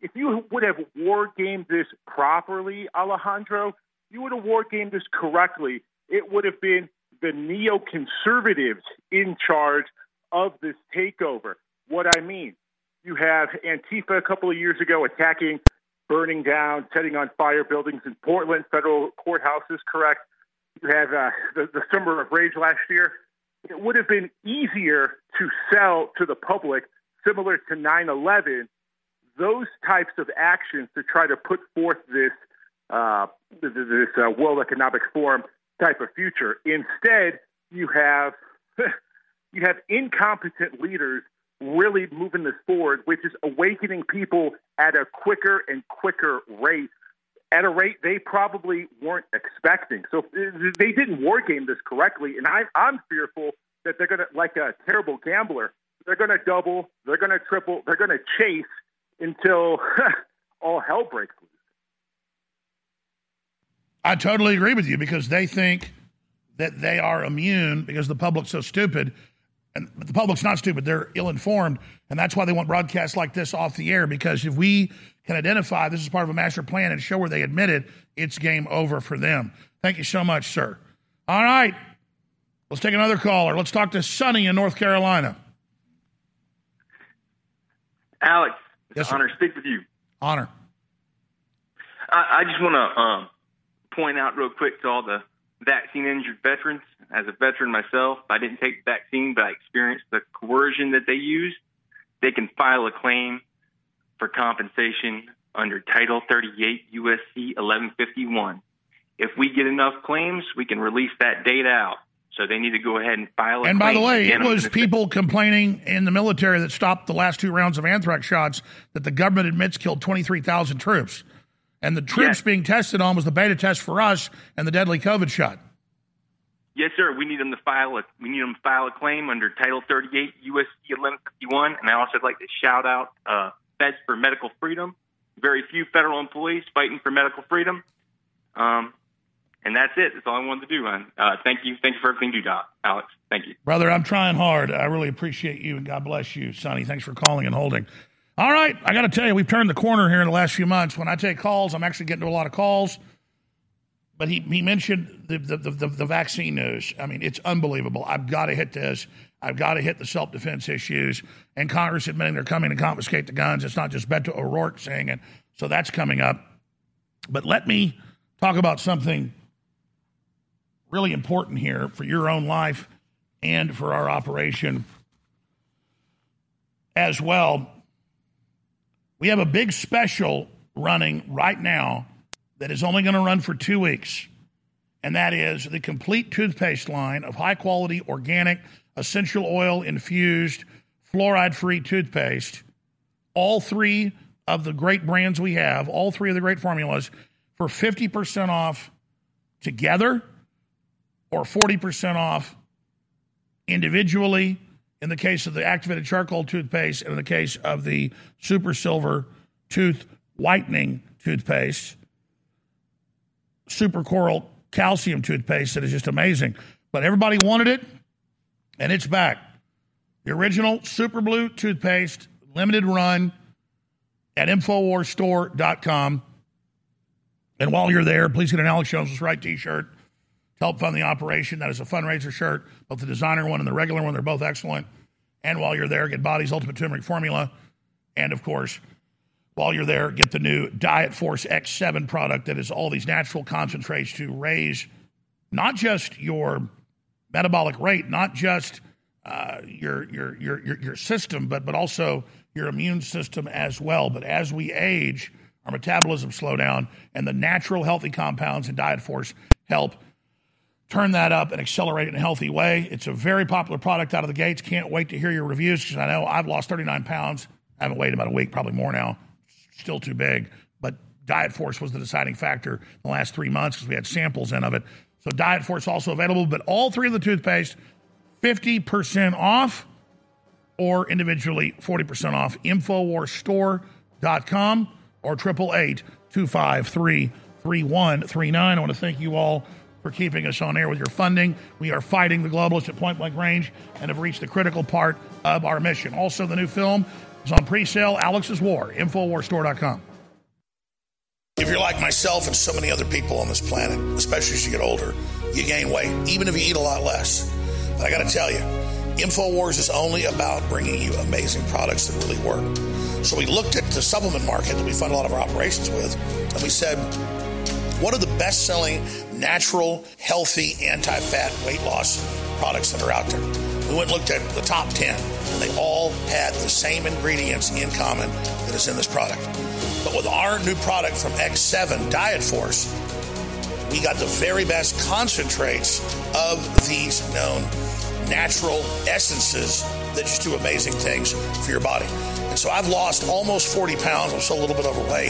if you would have war gamed this properly, Alejandro, you would have war gamed this correctly. It would have been the neoconservatives in charge of this takeover. What I mean, you have Antifa a couple of years ago attacking, burning down, setting on fire buildings in Portland. Federal courthouse is correct. You have the Summer of Rage last year. It would have been easier to sell to the public, similar to 9/11, those types of actions to try to put forth this this World Economic Forum type of future. Instead, you have incompetent leaders really moving this forward, which is awakening people at a quicker and quicker rate, at a rate they probably weren't expecting. So they didn't war game this correctly, and I'm fearful that they're going to, like a terrible gambler, they're going to double, they're going to triple, they're going to chase until all hell breaks loose. I totally agree with you, because they think that they are immune because the public's so stupid. And the public's not stupid. They're ill-informed. And that's why they want broadcasts like this off the air, because if we can identify this is part of a master plan and show where they admit it, it's game over for them. Thank you so much, sir. All right. Let's take another caller. Let's talk to Sonny in North Carolina. Alex, it's yes, an honor to speak with you. Honor. I just want to point out real quick to all the vaccine-injured veterans. As a veteran myself, I didn't take the vaccine, but I experienced the coercion that they used. They can file a claim for compensation under Title 38 U.S.C. 1151. If we get enough claims, we can release that data out. So they need to go ahead and file a claim. And by the way, it was people complaining in the military that stopped the last two rounds of anthrax shots that the government admits killed 23,000 troops. And the troops being tested on was the beta test for us and the deadly COVID shot. Yes, sir. We need them to file a claim under Title 38 U.S.C. 1151. And I also like to shout out Feds for Medical Freedom. Very few federal employees fighting for medical freedom. And that's it. That's all I wanted to do, man. Thank you. Thank you for everything you do, Alex. Thank you. Brother, I'm trying hard. I really appreciate you, and God bless you, Sonny. Thanks for calling and holding. All right, I got to tell you, we've turned the corner here in the last few months. When I take calls, I'm actually getting to a lot of calls. But he mentioned the vaccine news. I mean, it's unbelievable. I've got to hit this. I've got to hit the self-defense issues. And Congress admitting they're coming to confiscate the guns. It's not just Beto O'Rourke saying it. So that's coming up. But let me talk about something really important here for your own life and for our operation as well. We have a big special running right now that is only going to run for 2 weeks, and that is the complete toothpaste line of high-quality, organic, essential oil-infused, fluoride-free toothpaste. All three of the great brands we have, all three of the great formulas, for 50% off together or 40% off individually, in the case of the activated charcoal toothpaste, and in the case of the Super Silver Tooth Whitening Toothpaste, Super Coral Calcium Toothpaste that is just amazing. But everybody wanted it, and it's back. The original Super Blue Toothpaste, limited run at InfoWarsStore.com. And while you're there, please get an Alex Jones' Right T-shirt. Help fund the operation. That is a fundraiser shirt. Both the designer one and the regular one, they're both excellent. And while you're there, get Body's Ultimate Turmeric Formula. And, of course, while you're there, get the new Diet Force X7 product that is all these natural concentrates to raise not just your metabolic rate, not just your system, but also your immune system as well. But as we age, our metabolism slows down, and the natural healthy compounds in Diet Force help turn that up and accelerate it in a healthy way. It's a very popular product out of the gates. Can't wait to hear your reviews, because I know I've lost 39 pounds. I haven't weighed about a week, probably more now. Still too big. But Diet Force was the deciding factor in the last 3 months because we had samples in of it. So Diet Force also available. But all three of the toothpaste, 50% off or individually 40% off. InfoWarsStore.com or 888-253-3139. I want to thank you all for keeping us on air with your funding. We are fighting the globalists at point-blank range and have reached the critical part of our mission. Also, the new film is on pre-sale, Alex's War, InfoWarsStore.com. If you're like myself and so many other people on this planet, especially as you get older, you gain weight, even if you eat a lot less. But I got to tell you, InfoWars is only about bringing you amazing products that really work. So we looked at the supplement market that we fund a lot of our operations with, and we said, what are the best-selling natural, healthy, anti-fat weight loss products that are out there? We went and looked at the top 10, and they all had the same ingredients in common that is in this product. But with our new product from X7 Diet Force, we got the very best concentrates of these known natural essences that just do amazing things for your body. And so I've lost almost 40 pounds. I'm still a little bit overweight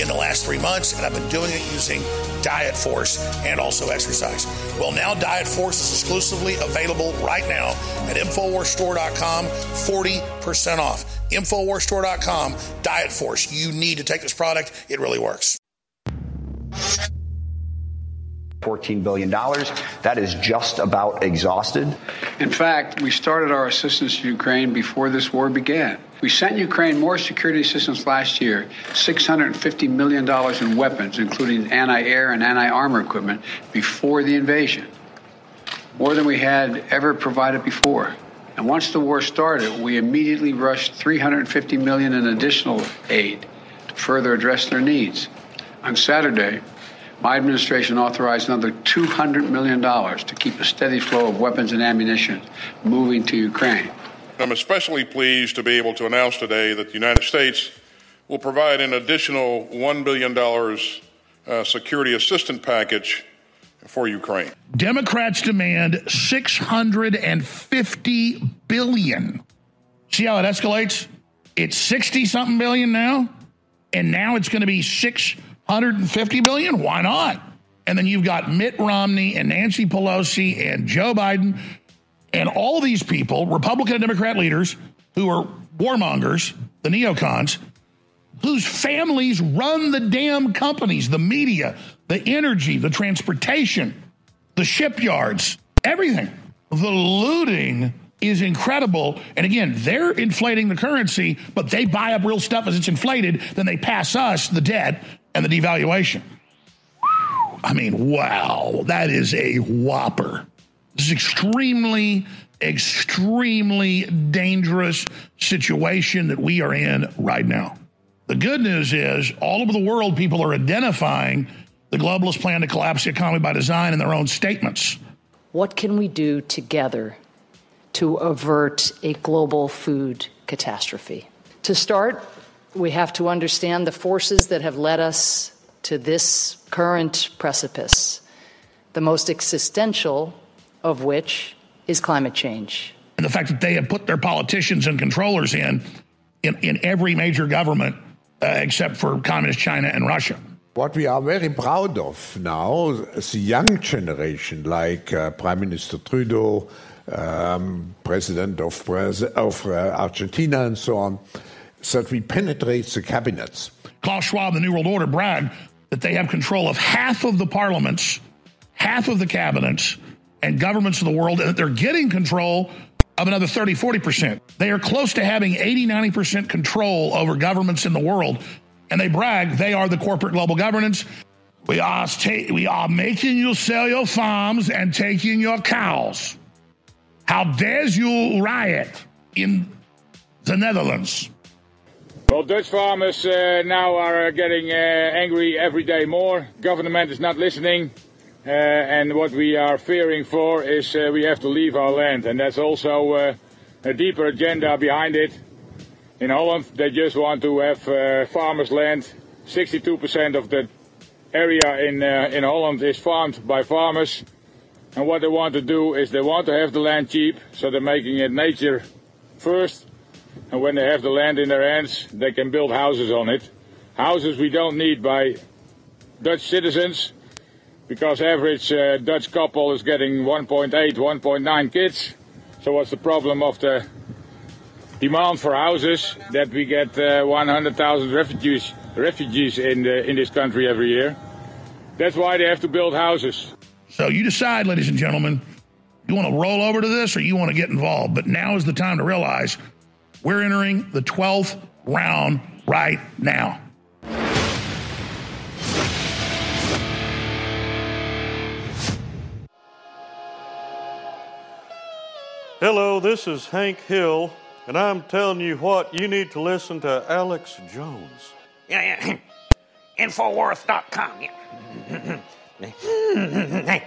in the last 3 months, and I've been doing it using Diet Force and also exercise. Well, now Diet Force is exclusively available right now at InfoWarsStore.com, 40% off. InfoWarsStore.com, Diet Force. You need to take this product. It really works. $14 billion. That is just about exhausted. In fact, we started our assistance to Ukraine before this war began. We sent Ukraine more security assistance last year, $650 million in weapons, including anti-air and anti-armor equipment, before the invasion. More than we had ever provided before. And once the war started, we immediately rushed $350 million in additional aid to further address their needs. On Saturday, my administration authorized another $200 million to keep a steady flow of weapons and ammunition moving to Ukraine. I'm especially pleased to be able to announce today that the United States will provide an additional $1 billion security assistance package for Ukraine. Democrats demand $650 billion. See how it escalates? It's 60-something billion now, and now it's going to be $650 billion? Why not? And then you've got Mitt Romney and Nancy Pelosi and Joe Biden and all these people, Republican and Democrat leaders, who are warmongers, the neocons, whose families run the damn companies, the media, the energy, the transportation, the shipyards, everything. The looting is incredible. And again, they're inflating the currency, but they buy up real stuff as it's inflated. Then they pass us the debt and the devaluation. I mean, wow, that is a whopper. This is extremely, extremely dangerous situation that we are in right now. The good news is all over the world, people are identifying the globalist plan to collapse the economy by design in their own statements. What can we do together to avert a global food catastrophe? To start, we have to understand the forces that have led us to this current precipice, the most existential of which is climate change. And the fact that they have put their politicians and controllers in every major government except for communist China and Russia. What we are very proud of now is the young generation, like Prime Minister Trudeau, President of Argentina and so on, so that we penetrate the cabinets. Klaus Schwab, the New World Order, bragged that they have control of half of the parliaments, half of the cabinets, and governments of the world, and that they're getting control of another 30, 40%. They are close to having 80, 90% control over governments in the world, and they brag they are the corporate global governance. We are making you sell your farms and taking your cows. How dares you riot in the Netherlands? Well, Dutch farmers now are getting angry every day more. Government is not listening. And what we are fearing for is we have to leave our land. And that's also a deeper agenda behind it. In Holland, they just want to have farmers' land. 62% of the area in Holland is farmed by farmers. And what they want to do is they want to have the land cheap, so they're making it nature first. And when they have the land in their hands, they can build houses on it. Houses we don't need by Dutch citizens, because average Dutch couple is getting 1.8, 1.9 kids. So what's the problem of the demand for houses that we get 100,000 refugees in this country every year? That's why they have to build houses. So you decide, ladies and gentlemen, you want to roll over to this or you want to get involved. But now is the time to realize we're entering the 12th round right now. Hello, this is Hank Hill, and I'm telling you what, you need to listen to Alex Jones. Yeah. Infoworth.com. Yeah.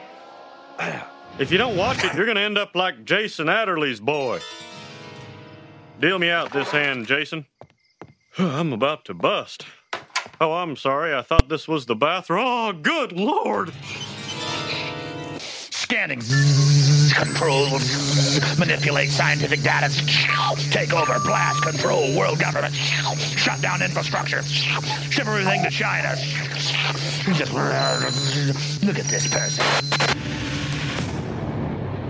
If you don't watch it, you're going to end up like Jason Adderley's boy. Deal me out this hand, Jason. I'm about to bust. Oh, I'm sorry. I thought this was the bathroom. Oh, good Lord. Scanning. Control. Manipulate scientific data. Take over. Blast. Control. World government. Shut down infrastructure. Ship everything to China. Just look at this person.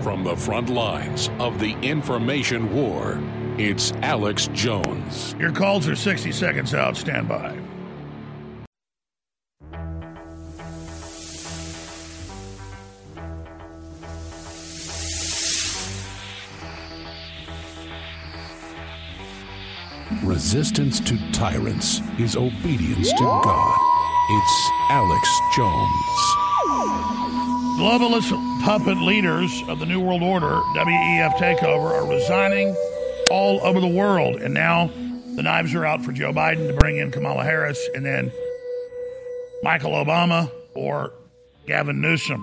From the front lines of the information war, it's Alex Jones. Your calls are 60 seconds out. Stand by. Resistance to tyrants is obedience to God. It's Alex Jones. Globalist puppet leaders of the New World Order, WEF takeover, are resigning all over the world. And now the knives are out for Joe Biden to bring in Kamala Harris and then Michael Obama or Gavin Newsom.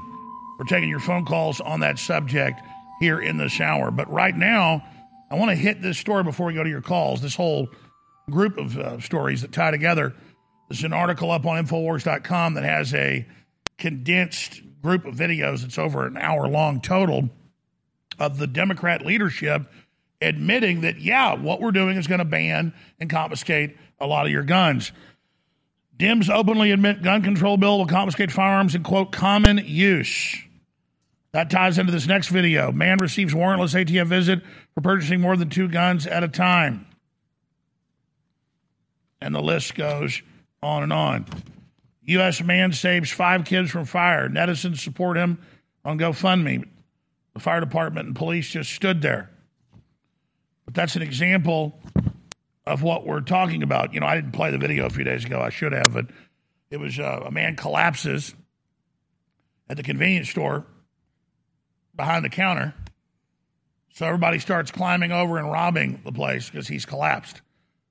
We're taking your phone calls on that subject here in this hour. But right now, I want to hit this story before we go to your calls. This whole group of stories that tie together. There's an article up on Infowars.com that has a condensed group of videos. It's over an hour long total of the Democrat leadership admitting that, yeah, what we're doing is going to ban and confiscate a lot of your guns. Dems openly admit gun control bill will confiscate firearms in, quote, common use. That ties into this next video. Man receives warrantless ATF visit for purchasing more than 2 guns at a time. And the list goes on and on. U.S. man saves 5 kids from fire. Netizens support him on GoFundMe. The fire department and police just stood there. But that's an example of what we're talking about. You know, I didn't play the video a few days ago. I should have, but it was a man collapses at the convenience store behind the counter, so everybody starts climbing over and robbing the place because he's collapsed.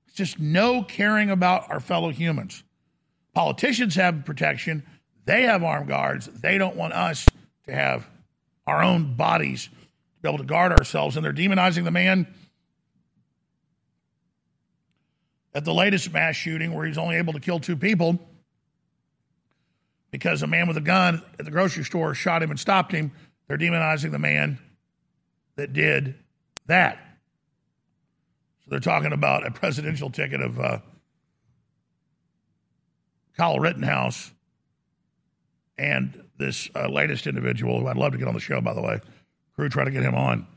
It's just no caring about our fellow humans. Politicians have protection. They have armed guards. They don't want us to have our own bodies to be able to guard ourselves, and they're demonizing the man at the latest mass shooting where he's only able to kill 2 people because a man with a gun at the grocery store shot him and stopped him. They're demonizing the man that did that. So they're talking about a presidential ticket of Kyle Rittenhouse and this latest individual, who I'd love to get on the show, by the way. Crew tried to get him on.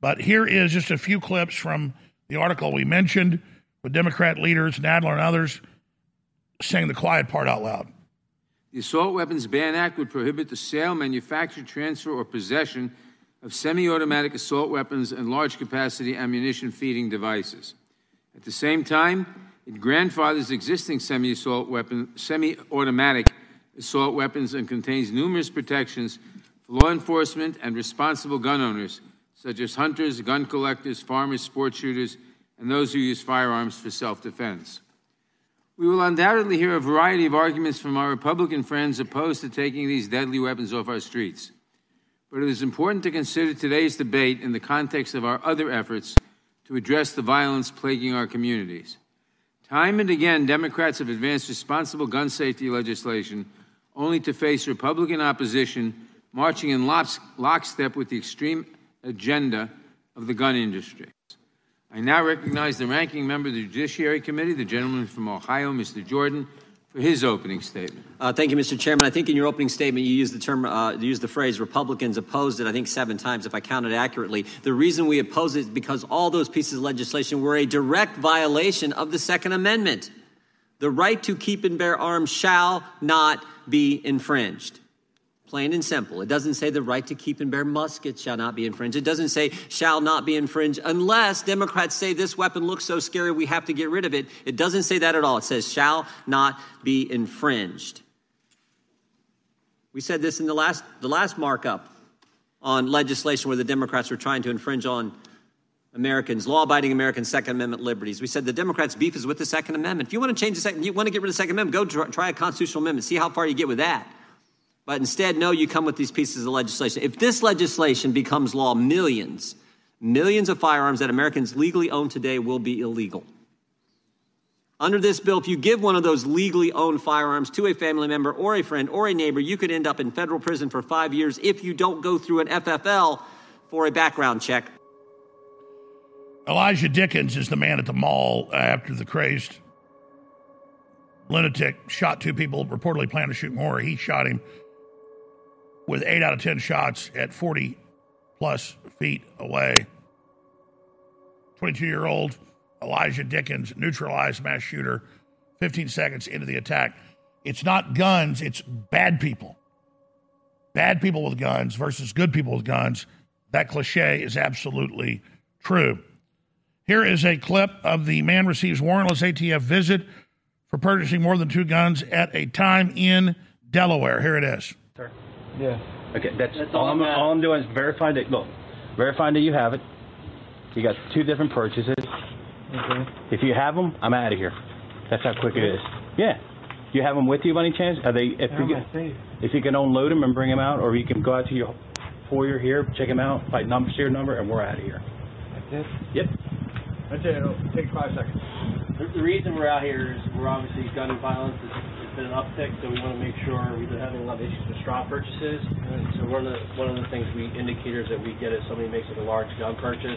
But here is just a few clips from the article we mentioned with Democrat leaders, Nadler and others, saying the quiet part out loud. The Assault Weapons Ban Act would prohibit the sale, manufacture, transfer, or possession of semi-automatic assault weapons and large-capacity ammunition-feeding devices. At the same time, it grandfathers existing semi-automatic assault weapons and contains numerous protections for law enforcement and responsible gun owners, such as hunters, gun collectors, farmers, sport shooters, and those who use firearms for self-defense. We will undoubtedly hear a variety of arguments from our Republican friends opposed to taking these deadly weapons off our streets. But it is important to consider today's debate in the context of our other efforts to address the violence plaguing our communities. Time and again, Democrats have advanced responsible gun safety legislation only to face Republican opposition marching in lockstep with the extreme agenda of the gun industry. I now recognize the ranking member of the Judiciary Committee, the gentleman from Ohio, Mr. Jordan, for his opening statement. Thank you, Mr. Chairman. I think in your opening statement, you used the term, you used the phrase Republicans opposed it, I think 7 times, if I counted accurately. The reason we oppose it is because all those pieces of legislation were a direct violation of the Second Amendment. The right to keep and bear arms shall not be infringed. Plain and simple. It doesn't say the right to keep and bear muskets shall not be infringed. It doesn't say shall not be infringed unless Democrats say this weapon looks so scary we have to get rid of it. It doesn't say that at all. It says shall not be infringed. We said this in the last markup. on legislation where the Democrats were trying to infringe on Americans, law-abiding Americans' Second Amendment liberties. We said the Democrats' beef is with the Second Amendment. If you want to change the Second, you want to get rid of the Second Amendment, go try a constitutional amendment, see how far you get with that. But instead, no, you come with these pieces of legislation. If this legislation becomes law, millions of firearms that Americans legally own today will be illegal. Under this bill, if you give one of those legally owned firearms to a family member or a friend or a neighbor, you could end up in federal prison for 5 years if you don't go through an FFL for a background check. Elijah Dickens is the man at the mall after the crazed lunatic shot two people, reportedly planned to shoot more. He shot him with 8 out of 10 shots at 40-plus feet away. 22-year-old Elijah Dickens neutralized mass shooter 15 seconds into the attack. It's not guns, it's bad people. Bad people with guns versus good people with guns. That cliche is absolutely true. Here is a clip of the man receives warrantless ATF visit for purchasing more than 2 guns at a time in Delaware. Here it is. Sir. Yeah. Okay, that's all I'm doing is verifying that, look, verifying that you have it. You got 2 different purchases. Okay. If you have them, I'm out of here. That's how quick it is. Yeah. You have them with you by any chance? Are they? If you can unload them and bring them out, or you can go out to your foyer here, check them out, like share number, and we're out of here. That's it? Yep. That's it. It'll take 5 seconds. The reason we're out here is we're obviously gun and violence has been an uptick, so we want to make sure we've been having a lot of issues with straw purchases. So one of the things we indicators that we get is somebody makes a large gun purchase,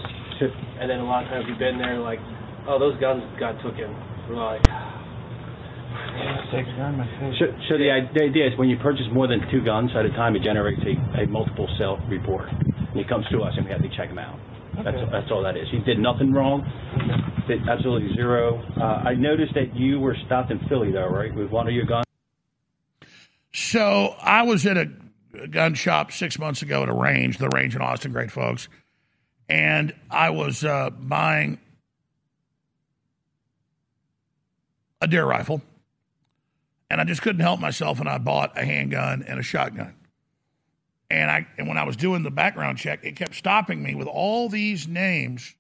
and then a lot of times we've been there like, oh, those guns got taken. We're like, so the idea is when you purchase more than 2 guns at a time, it generates a multiple cell report, and it comes to us and we have to check them out. Okay. That's all that is. He did nothing wrong. Absolutely zero. I noticed that you were stopped in Philly, though, right, with one of your guns? So I was at a gun shop 6 months ago at a range, the range in Austin, great folks, and I was buying a deer rifle, and I just couldn't help myself, and I bought a handgun and a shotgun. And when I was doing the background check, it kept stopping me with all these names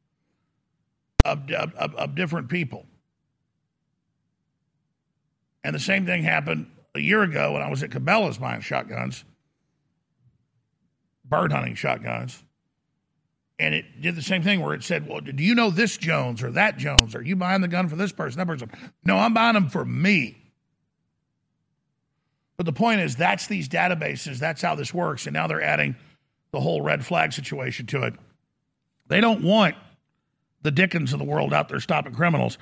of different people. And the same thing happened a year ago when I was at Cabela's buying shotguns, bird hunting shotguns. And it did the same thing where it said, well, do you know this Jones or that Jones? Are you buying the gun for this person, that person? No, I'm buying them for me. But the point is, that's these databases. That's how this works. And now they're adding the whole red flag situation to it. They don't want the Dickens of the world out there stopping criminals.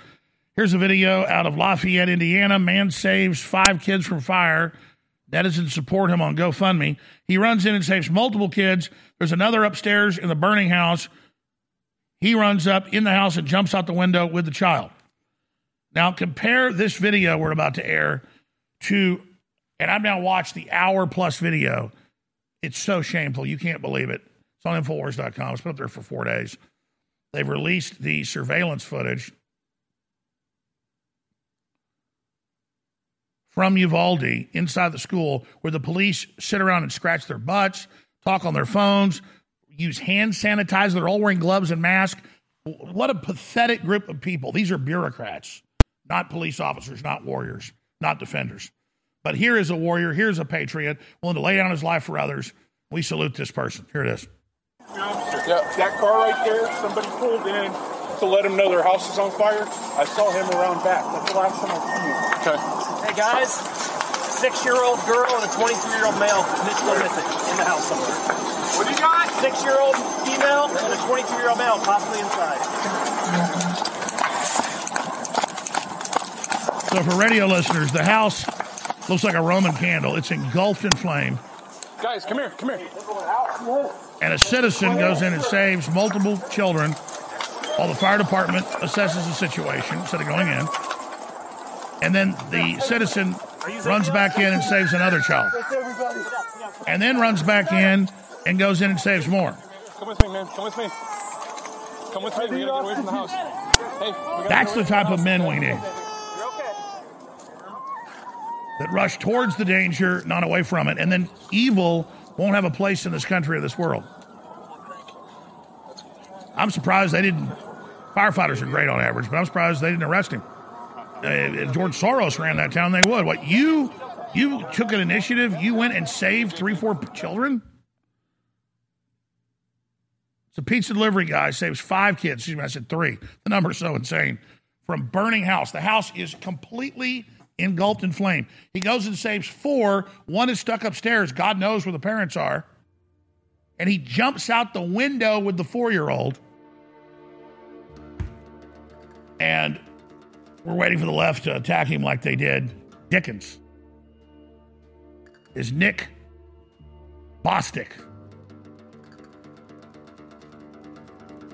Here's a video out of Lafayette, Indiana. Man saves 5 kids from fire. Netizens support him on GoFundMe. He runs in and saves multiple kids. There's another upstairs in the burning house. He runs up in the house and jumps out the window with the child. Now compare this video we're about to air to, and I've now watched the hour-plus video. It's so shameful. You can't believe it. It's on Infowars.com. It's been up there for 4 days. They've released the surveillance footage from Uvalde inside the school where the police sit around and scratch their butts, talk on their phones, use hand sanitizer. They're all wearing gloves and masks. What a pathetic group of people. These are bureaucrats, not police officers, not warriors, not defenders. But here is a warrior, here's a patriot, willing to lay down his life for others. We salute this person. Here it is. Yep. That car right there, somebody pulled in to let them know their house is on fire. I saw him around back. That's the last time I seen him. Okay. Hey, guys, 6-year-old girl and a 23-year-old male missing in the house somewhere. What do you got? 6-year-old female and a 23-year-old male possibly inside. So for radio listeners, the house looks like a Roman candle. It's engulfed in flame. Guys, come here, come here. And a citizen goes in and saves multiple children while the fire department assesses the situation instead of going in. And then the citizen runs back in and saves another child. And then runs back in and goes in and saves more. Come with me, man. Come with me. Come with me. We gotta get away from the house. Hey, that's the type of men we need. That rush towards the danger, not away from it. And then evil won't have a place in this country or this world. I'm surprised they didn't. Firefighters are great on average, but I'm surprised they didn't arrest him. If George Soros ran that town, they would. What, you took an initiative, you went and saved 3-4 children? It's a pizza delivery guy saves 5 kids. Excuse me, I said 3. The number's so insane. From burning house. The house is completely engulfed in flame. He goes and saves 4. 1 is stuck upstairs. God knows where the parents are. And he jumps out the window with the 4-year-old. And we're waiting for the left to attack him like they did Dickens. Is Nick Bostic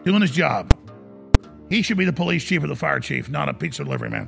doing his job? He should be the police chief or the fire chief, not a pizza delivery man.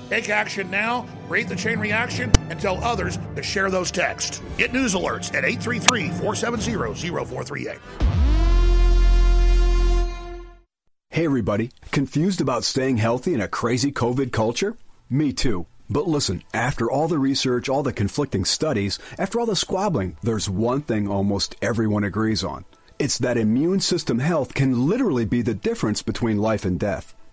Take action now, create the chain reaction, and tell others to share those texts. Get news alerts at 833-470-0438. Hey everybody, confused about staying healthy in a crazy COVID culture? Me too. But listen, after all the research, all the conflicting studies, after all the squabbling, there's one thing almost everyone agrees on. It's that immune system health can literally be the difference between life and death.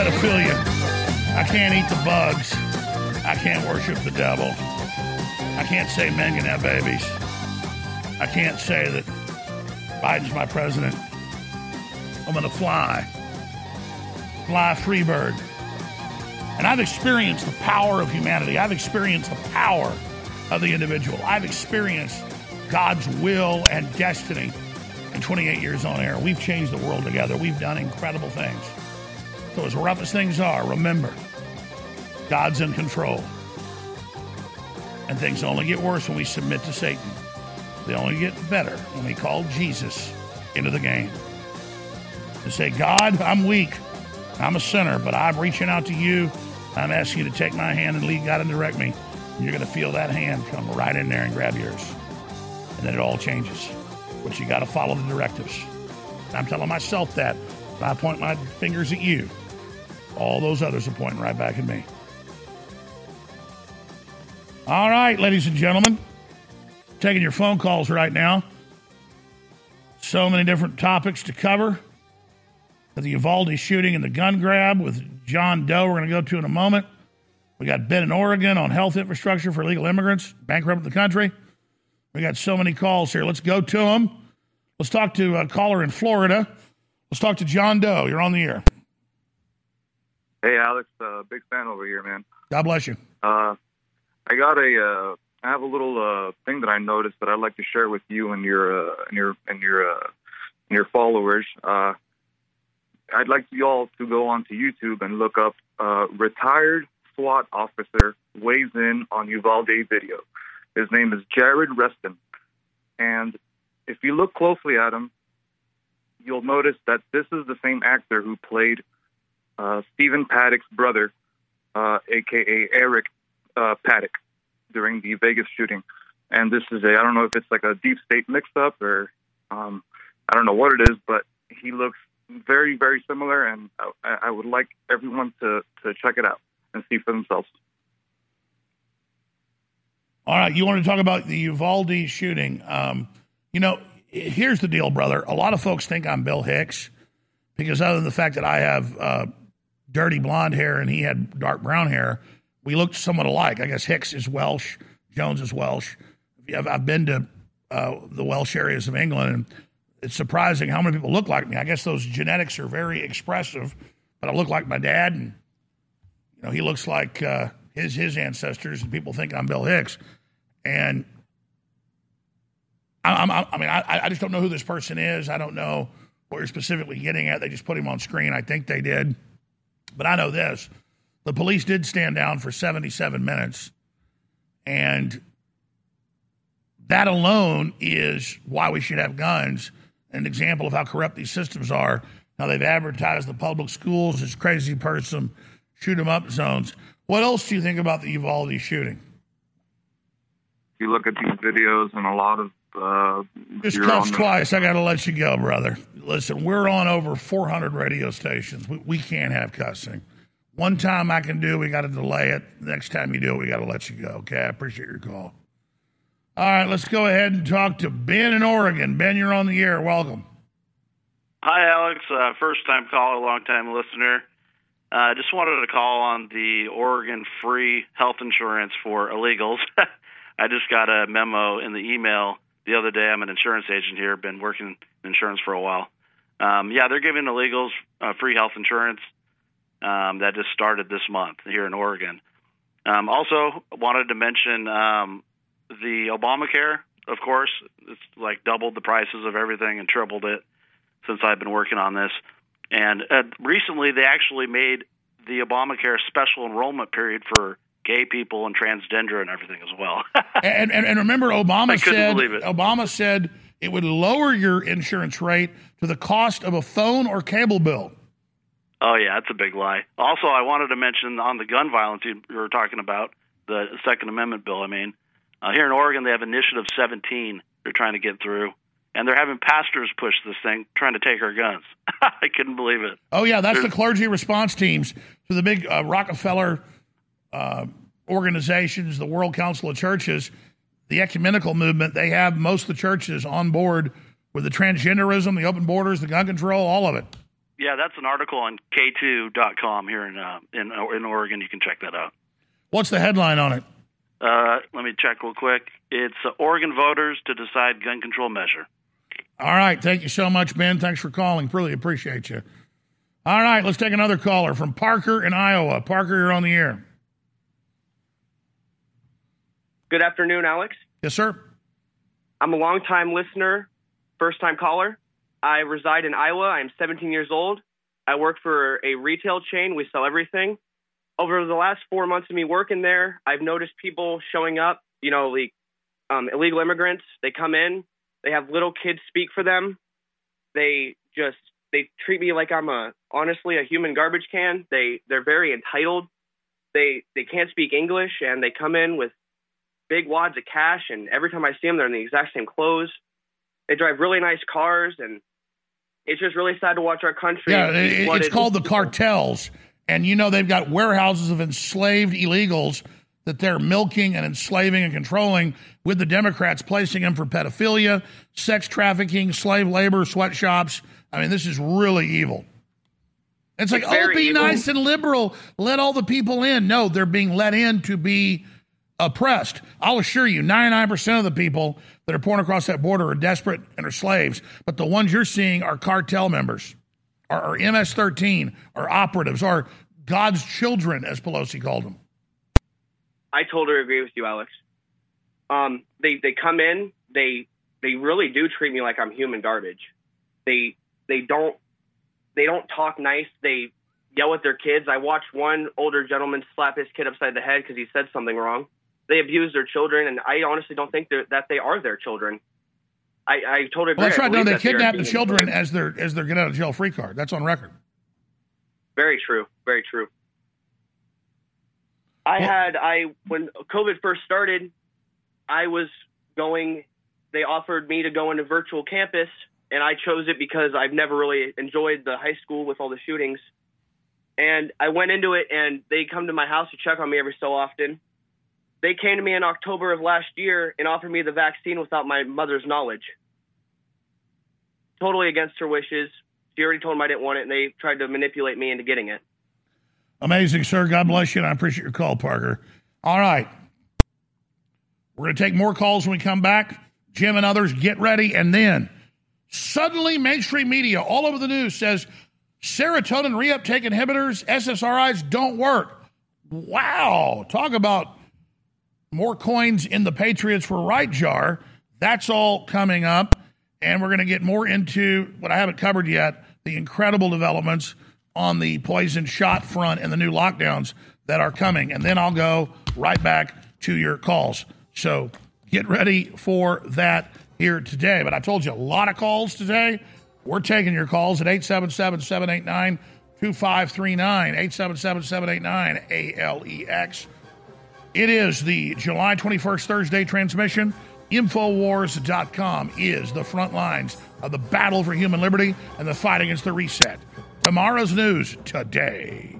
Pedophilia. I can't eat the bugs. I can't worship the devil. I can't say men can have babies. I can't say that Biden's my president. I'm going to fly. Fly free bird. And I've experienced the power of humanity. I've experienced the power of the individual. I've experienced God's will and destiny in 28 years on air. We've changed the world together. We've done incredible things. So as rough as things are, remember, God's in control. And things only get worse when we submit to Satan. They only get better when we call Jesus into the game. And say, God, I'm weak. I'm a sinner, but I'm reaching out to you. I'm asking you to take my hand and lead God and direct me. And you're going to feel that hand come right in there and grab yours. And then it all changes. But you got to follow the directives. And I'm telling myself that. I point my fingers at you. All those others are pointing right back at me. All right, ladies and gentlemen. Taking your phone calls right now. So many different topics to cover. The Uvalde shooting and the gun grab with John Doe we're going to go to in a moment. We got Ben in Oregon on health infrastructure for illegal immigrants, bankrupt the country. We got so many calls here. Let's go to them. Let's talk to a caller in Florida. Let's talk to John Doe. You're on the air. Hey, Alex. Big fan over here, man. God bless you. I got a I have a little thing that I noticed that I'd like to share with you and your followers. I'd like you all to go onto YouTube and look up retired SWAT officer weighs in on Uvalde video. His name is Jared Reston, and if you look closely at him, you'll notice that this is the same actor who played Stephen Paddock's brother, a.k.a. Eric Paddock, during the Vegas shooting. And this is I don't know if it's like a deep state mix-up or I don't know what it is, but he looks very, very similar, and I would like everyone to check it out and see for themselves. All right, you want to talk about the Uvalde shooting. Here's the deal, brother. A lot of folks think I'm Bill Hicks because other than the fact that I have dirty blonde hair and he had dark brown hair, we looked somewhat alike. I guess Hicks is Welsh, Jones is Welsh. I've been to the Welsh areas of England, and it's surprising how many people look like me. I guess those genetics are very expressive, but I look like my dad, and he looks like his ancestors, and people think I'm Bill Hicks. And I just don't know who this person is. I don't know what you're specifically getting at. They just put him on screen. I think they did. But I know this. The police did stand down for 77 minutes. And that alone is why we should have guns. An example of how corrupt these systems are. Now they've advertised the public schools as crazy person, shoot 'em up zones. What else do you think about the Uvalde shooting? If you look at these videos and a lot of just cuffs twice. I got to let you go, brother. Listen, we're on over 400 radio stations. We can't have cussing. One time I can do, we got to delay it. Next time you do it, we got to let you go. Okay, I appreciate your call. All right, let's go ahead and talk to Ben in Oregon. Ben, you're on the air. Welcome. Hi, Alex. First-time caller, long-time listener. I just wanted to call on the Oregon free health insurance for illegals. I just got a memo in the email the other day. I'm an insurance agent here, been working in insurance for a while. They're giving illegals free health insurance. That just started this month here in Oregon. Also wanted to mention the Obamacare, of course. It's like doubled the prices of everything and tripled it since I've been working on this. And recently they actually made the Obamacare special enrollment period for gay people and transgender and everything as well. and remember, Obama said it would lower your insurance rate to the cost of a phone or cable bill. Oh, yeah, that's a big lie. Also, I wanted to mention on the gun violence you were talking about, the Second Amendment bill, here in Oregon they have Initiative 17 they're trying to get through. And they're having pastors push this thing, trying to take our guns. I couldn't believe it. Oh, yeah, that's the clergy response teams to the big Rockefeller organizations, the World Council of Churches, the ecumenical movement. They have most of the churches on board with the transgenderism, the open borders, the gun control, all of it. Yeah, that's an article on K2.com here in Oregon. You can check that out. What's the headline on it? Let me check real quick. It's Oregon voters to decide gun control measure. All right. Thank you so much, Ben. Thanks for calling. Really appreciate you. All right. Let's take another caller from Parker in Iowa. Parker, you're on the air. Good afternoon, Alex. Yes, sir. I'm a longtime listener, first-time caller. I reside in Iowa. I'm 17 years old. I work for a retail chain. We sell everything. Over the last 4 months of me working there, I've noticed people showing up, illegal immigrants. They come in. They have little kids speak for them. They treat me like I'm honestly a human garbage can. They're very entitled. They can't speak English, and they come in with big wads of cash, and every time I see them, they're in the exact same clothes. They drive really nice cars, and it's just really sad to watch our country. Yeah, it's called the cartels, and they've got warehouses of enslaved illegals that they're milking and enslaving and controlling, with the Democrats placing them for pedophilia, sex trafficking, slave labor, sweatshops. This is really evil. It's like, be nice and liberal. Let all the people in. No, they're being let in to be oppressed. I'll assure you, 99% of the people that are pouring across that border are desperate and are slaves. But the ones you're seeing are cartel members, or MS-13, or operatives, or God's children, as Pelosi called them. I totally agree with you, Alex. They come in, they really do treat me like I'm human garbage. They don't talk nice. They yell at their kids. I watched one older gentleman slap his kid upside the head because he said something wrong. They abuse their children, and I honestly don't think that they are their children. I totally agree. Well, that's right. No, they kidnap the children as their get out of jail free card. That's on record. Very true. Very true. When COVID first started, I was going. They offered me to go into virtual campus, and I chose it because I've never really enjoyed the high school with all the shootings. And I went into it, and they come to my house to check on me every so often. They came to me in October of last year and offered me the vaccine without my mother's knowledge. Totally against her wishes. She already told them I didn't want it, and they tried to manipulate me into getting it. Amazing, sir. God bless you, and I appreciate your call, Parker. All right. We're going to take more calls when we come back. Jim and others, get ready. And then suddenly mainstream media all over the news says serotonin reuptake inhibitors, SSRIs don't work. Wow. Talk about more coins in the Patriots for right jar. That's all coming up. And we're going to get more into what I haven't covered yet, the incredible developments on the poison shot front and the new lockdowns that are coming. And then I'll go right back to your calls. So get ready for that here today. But I told you a lot of calls today. We're taking your calls at 877-789-2539, 877-789-ALEX. It is the July 21st Thursday transmission. Infowars.com is the front lines of the battle for human liberty and the fight against the reset. Tomorrow's news today.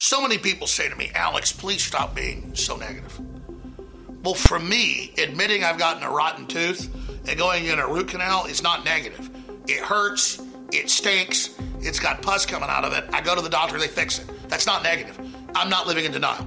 So many people say to me, Alex, please stop being so negative. Well, for me, admitting I've gotten a rotten tooth and going in a root canal is not negative. It hurts. It stinks. It's got pus coming out of it. I go to the doctor. They fix it. That's not negative. I'm not living in denial.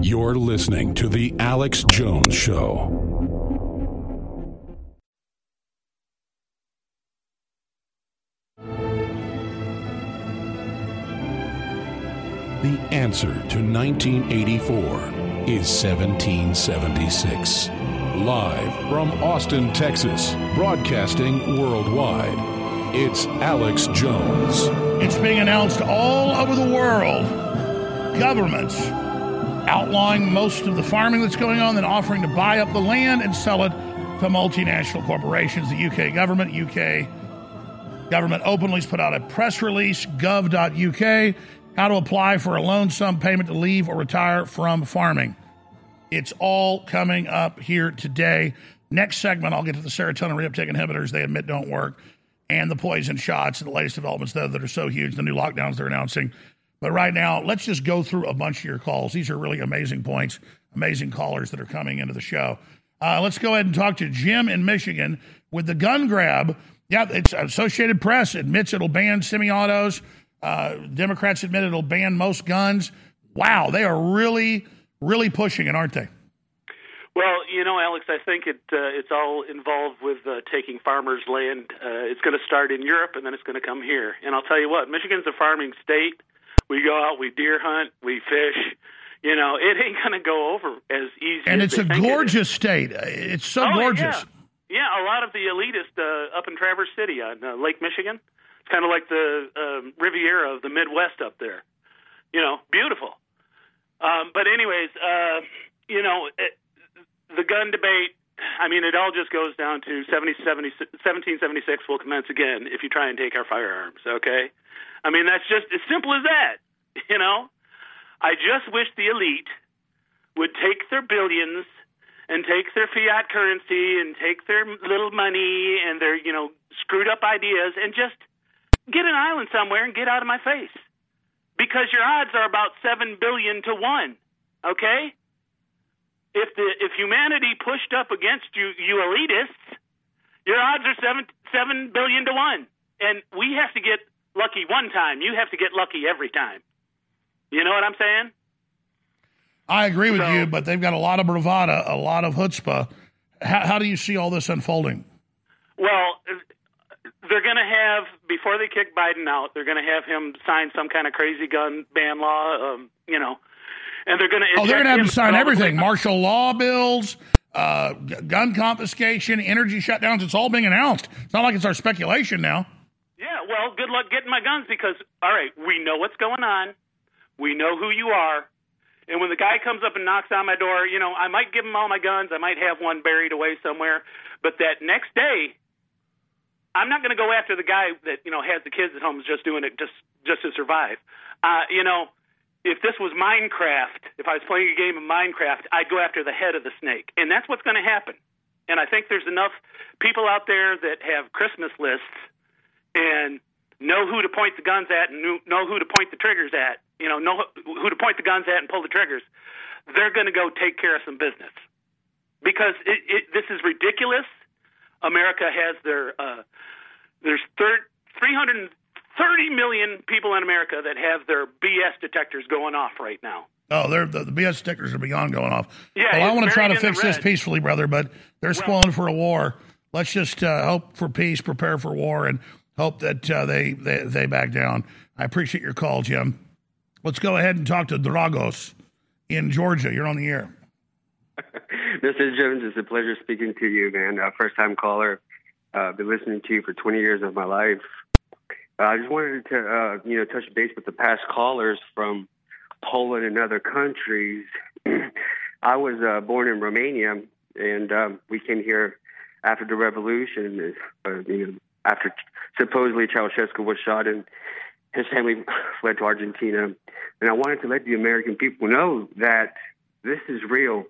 You're listening to The Alex Jones Show. The answer to 1984 is 1776. Live from Austin, Texas, broadcasting worldwide, it's Alex Jones. It's being announced all over the world. Governments outlawing most of the farming that's going on, then offering to buy up the land and sell it to multinational corporations. The UK government openly put out a press release, gov.uk, how to apply for a lump sum payment to leave or retire from farming. It's all coming up here today. Next segment, I'll get to the serotonin reuptake inhibitors they admit don't work, and the poison shots and the latest developments though that are so huge, the new lockdowns they're announcing. But right now, let's just go through a bunch of your calls. These are really amazing points, amazing callers that are coming into the show. Let's go ahead and talk to Jim in Michigan with the gun grab. Yeah, it's Associated Press admits it'll ban semi-autos. Democrats admit it'll ban most guns. Wow, they are really, really pushing it, aren't they? Well, you know, Alex, I think it's all involved with taking farmers' land. It's going to start in Europe, and then it's going to come here. And I'll tell you what, Michigan's a farming state. We go out, we deer hunt, we fish. You know, it ain't going to go over as easy. And it's a gorgeous state. It's so gorgeous. Yeah, a lot of the elitist up in Traverse City on Lake Michigan. It's kind of like the Riviera of the Midwest up there. You know, beautiful. But anyways, you know, the gun debate, I mean, it all just goes down to 1776 will commence again if you try and take our firearms, okay? I mean, that's just as simple as that, you know? I just wish the elite would take their billions and takes their fiat currency and takes their little money and their, you know, screwed up ideas and just get an island somewhere and get out of my face. Because your odds are about 7 billion to 1, okay? If humanity pushed up against you elitists, your odds are 7 billion to 1. And we have to get lucky one time. You have to get lucky every time. You know what I'm saying? I agree with you, but they've got a lot of bravado, a lot of chutzpah. How do you see all this unfolding? Well, they're going to have, before they kick Biden out, they're going to have him sign some kind of crazy gun ban law, you know. And they're going to have him to sign everything. Martial law bills, gun confiscation, energy shutdowns. It's all being announced. It's not like it's our speculation now. Yeah, well, good luck getting my guns because, all right, we know what's going on. We know who you are. And when the guy comes up and knocks on my door, you know, I might give him all my guns. I might have one buried away somewhere. But that next day, I'm not going to go after the guy that, you know, has the kids at home is just doing it just to survive. You know, if this was Minecraft, if I was playing a game of Minecraft, I'd go after the head of the snake. And that's what's going to happen. And I think there's enough people out there that have Christmas lists and know who to point the guns at and know who to point the triggers at. You know who to point the guns at and pull the triggers. They're going to go take care of some business because this is ridiculous. America has there's 330 million people in America that have their BS detectors going off right now. Oh, the BS detectors are beyond going off. Yeah, well, I want to try to fix this peacefully, brother, but they're squalling for a war. Let's just hope for peace, prepare for war, and hope that they back down. I appreciate your call, Jim. Let's go ahead and talk to Dragos in Georgia. You're on the air. Mr. Jones, it's a pleasure speaking to you, man. First-time caller. Been listening to you for 20 years of my life. I just wanted to, you know, touch base with the past callers from Poland and other countries. I was born in Romania, and we came here after the revolution, you know, after supposedly Ceausescu was shot and his family fled to Argentina, and I wanted to let the American people know that this is real.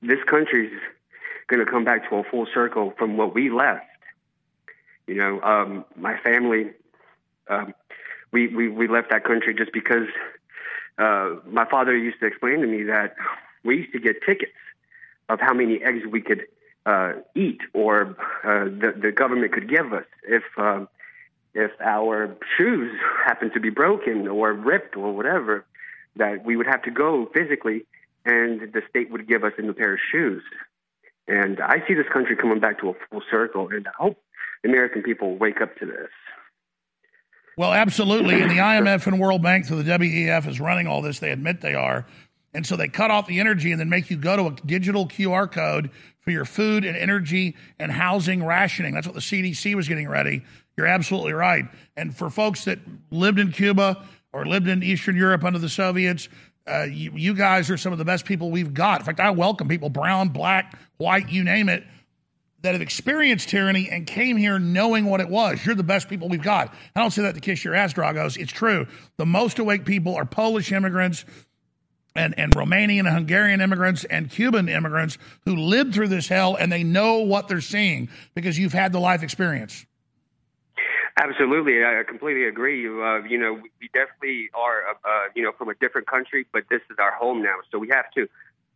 This country's going to come back to a full circle from what we left. You know, my family, we left that country just because my father used to explain to me that we used to get tickets of how many eggs we could eat or the government could give us if our shoes happened to be broken or ripped or whatever, that we would have to go physically and the state would give us a new pair of shoes. And I see this country coming back to a full circle, and I hope the American people wake up to this. Well, absolutely. And the IMF and World Bank through the WEF is running all this. They admit they are. And so they cut off the energy and then make you go to a digital QR code for your food and energy and housing rationing. That's what the CDC was getting ready. You're absolutely right. And for folks that lived in Cuba or lived in Eastern Europe under the Soviets, you guys are some of the best people we've got. In fact, I welcome people, brown, black, white, you name it, that have experienced tyranny and came here knowing what it was. You're the best people we've got. I don't say that to kiss your ass, Dragos. It's true. The most awake people are Polish immigrants and Romanian and Hungarian immigrants and Cuban immigrants who lived through this hell, and they know what they're seeing because you've had the life experience. Absolutely, I completely agree. You know, we definitely are, you know, from a different country, but this is our home now. So we have to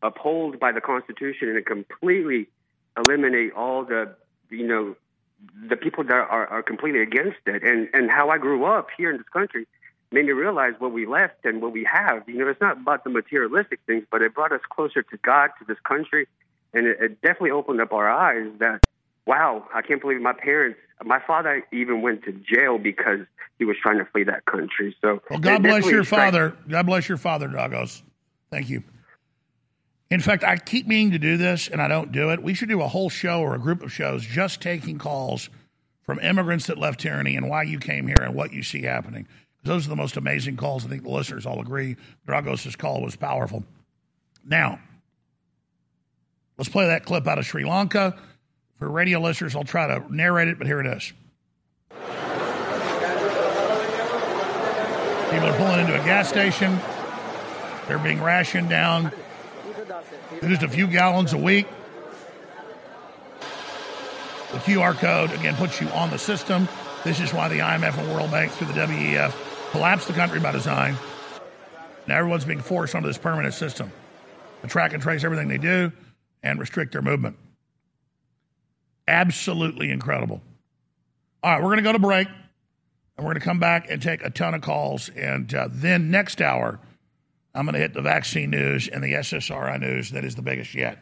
uphold by the Constitution and completely eliminate all the, you know, the people that are completely against it. And how I grew up here in this country made me realize what we left and what we have. You know, it's not about the materialistic things, but it brought us closer to God, to this country, and it definitely opened up our eyes that, wow, I can't believe my parents. My father even went to jail because he was trying to flee that country. So, well, God bless your father. God bless your father, Dragos. Thank you. In fact, I keep meaning to do this, and I don't do it. We should do a whole show or a group of shows just taking calls from immigrants that left tyranny and why you came here and what you see happening. Those are the most amazing calls. I think the listeners all agree. Dragos' call was powerful. Now, let's play that clip out of Sri Lanka. For radio listeners, I'll try to narrate it, but here it is. People are pulling into a gas station. They're being rationed down. just a few gallons a week. The QR code, again, puts you on the system. This is why the IMF and World Bank, through the WEF, collapsed the country by design. Now everyone's being forced onto this permanent system to track and trace everything they do and restrict their movement. Absolutely incredible. All right, we're going to go to break, and we're going to come back and take a ton of calls. And then next hour, I'm going to hit the vaccine news and the SSRI news that is the biggest yet.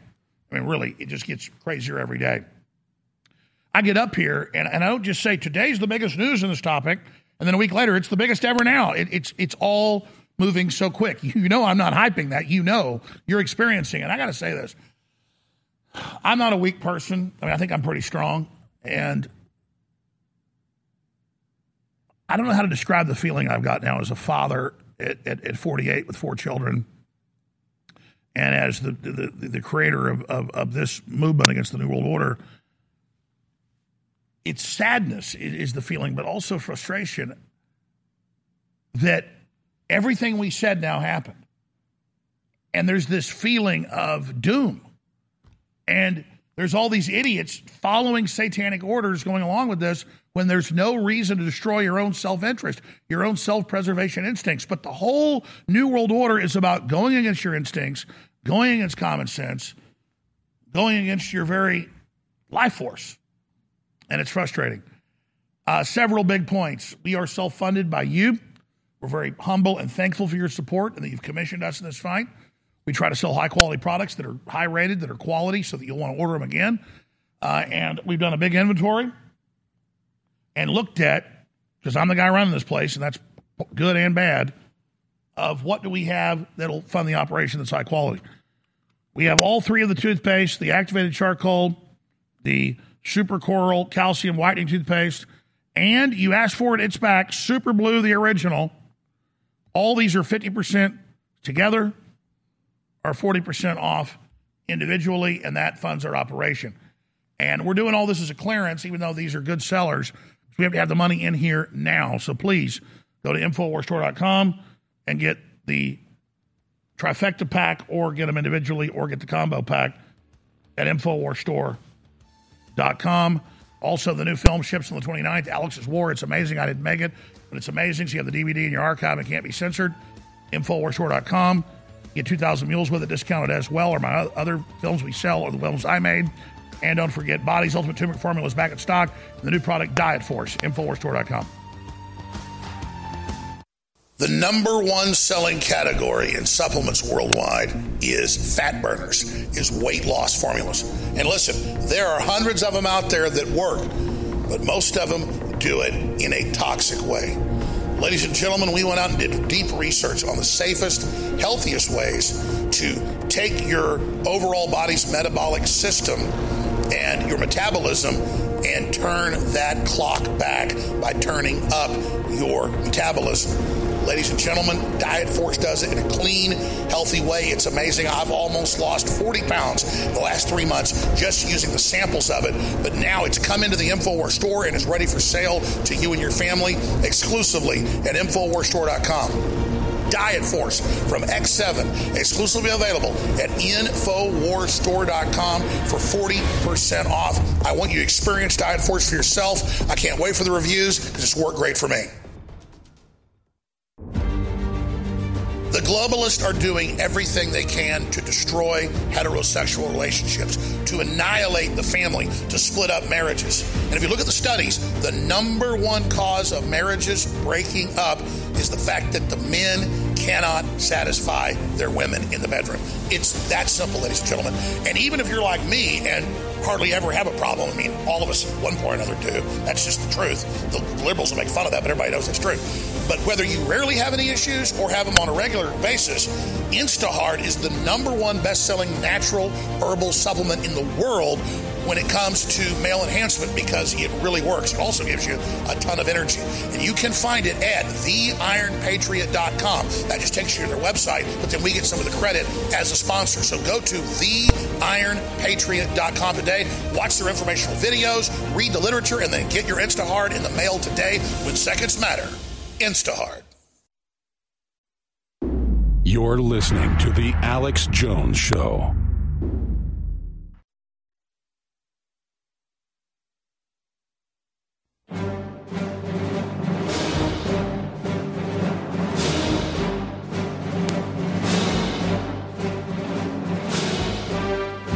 I mean, really, it just gets crazier every day. I get up here, and I don't just say, today's the biggest news in this topic, and then a week later, it's the biggest ever now. It's all moving so quick. You know I'm not hyping that. You know you're experiencing it. I got to say this. I'm not a weak person. I mean, I think I'm pretty strong, and I don't know how to describe the feeling I've got now as a father at 48 with 4 children, and as the creator of this movement against the New World Order. It's sadness is the feeling, but also frustration that everything we said now happened. And there's this feeling of doom. And there's all these idiots following satanic orders going along with this when there's no reason to destroy your own self-interest, your own self-preservation instincts. But the whole New World Order is about going against your instincts, going against common sense, going against your very life force. And it's frustrating. Several big points. We are self-funded by you. We're very humble and thankful for your support and that you've commissioned us in this fight. We try to sell high-quality products that are high-rated, that are quality, so that you'll want to order them again. And we've done a big inventory and looked at, because I'm the guy running this place, and that's good and bad, of what do we have that'll fund the operation that's high quality. We have all three of the toothpaste, the activated charcoal, the Super Coral calcium whitening toothpaste, and you asked for it, it's back. Super Blue, the original. All these are 50% together or 40% off individually, and that funds our operation. And we're doing all this as a clearance, even though these are good sellers. We have to have the money in here now. So please go to InfoWarsStore.com and get the trifecta pack or get them individually or get the combo pack at InfoWarsStore.com. Also, the new film ships on the 29th, Alex's War. It's amazing. I didn't make it, but it's amazing. So you have the DVD in your archive and can't be censored. InfoWarsStore.com. Get 2,000 mules with it discounted as well, or my other films we sell or the films I made. And don't forget, Body's Ultimate Turmeric Formula is back in stock. And the new product, Diet Force. InfoWarsStore.com. The number one selling category in supplements worldwide is fat burners, is weight loss formulas. And listen, there are hundreds of them out there that work, but most of them do it in a toxic way. Ladies and gentlemen, we went out and did deep research on the safest, healthiest ways to take your overall body's metabolic system and your metabolism and turn that clock back by turning up your metabolism. Ladies and gentlemen, Diet Force does it in a clean, healthy way. It's amazing. I've almost lost 40 pounds in the last 3 months just using the samples of it. But now it's come into the InfoWars Store and is ready for sale to you and your family exclusively at InfoWarsStore.com. Diet Force from X7, exclusively available at InfoWarsStore.com for 40% off. I want you to experience Diet Force for yourself. I can't wait for the reviews because it's worked great for me. The globalists are doing everything they can to destroy heterosexual relationships, to annihilate the family, to split up marriages. And if you look at the studies, the number one cause of marriages breaking up is the fact that the men cannot satisfy their women in the bedroom. It's that simple, ladies and gentlemen. And even if you're like me and hardly ever have a problem, I mean, all of us at one point or another do. That's just the truth. The liberals will make fun of that, but everybody knows it's true. But whether you rarely have any issues or have them on a regular basis, Instaheart is the number one best-selling natural herbal supplement in the world when it comes to male enhancement because it really works. It also gives you a ton of energy. And you can find it at theironpatriot.com. That just takes you to their website, but then we get some of the credit as a sponsor. So go to theironpatriot.com today, watch their informational videos, read the literature, and then get your Instaheart in the mail today when seconds matter. Instaheart. You're listening to The Alex Jones Show.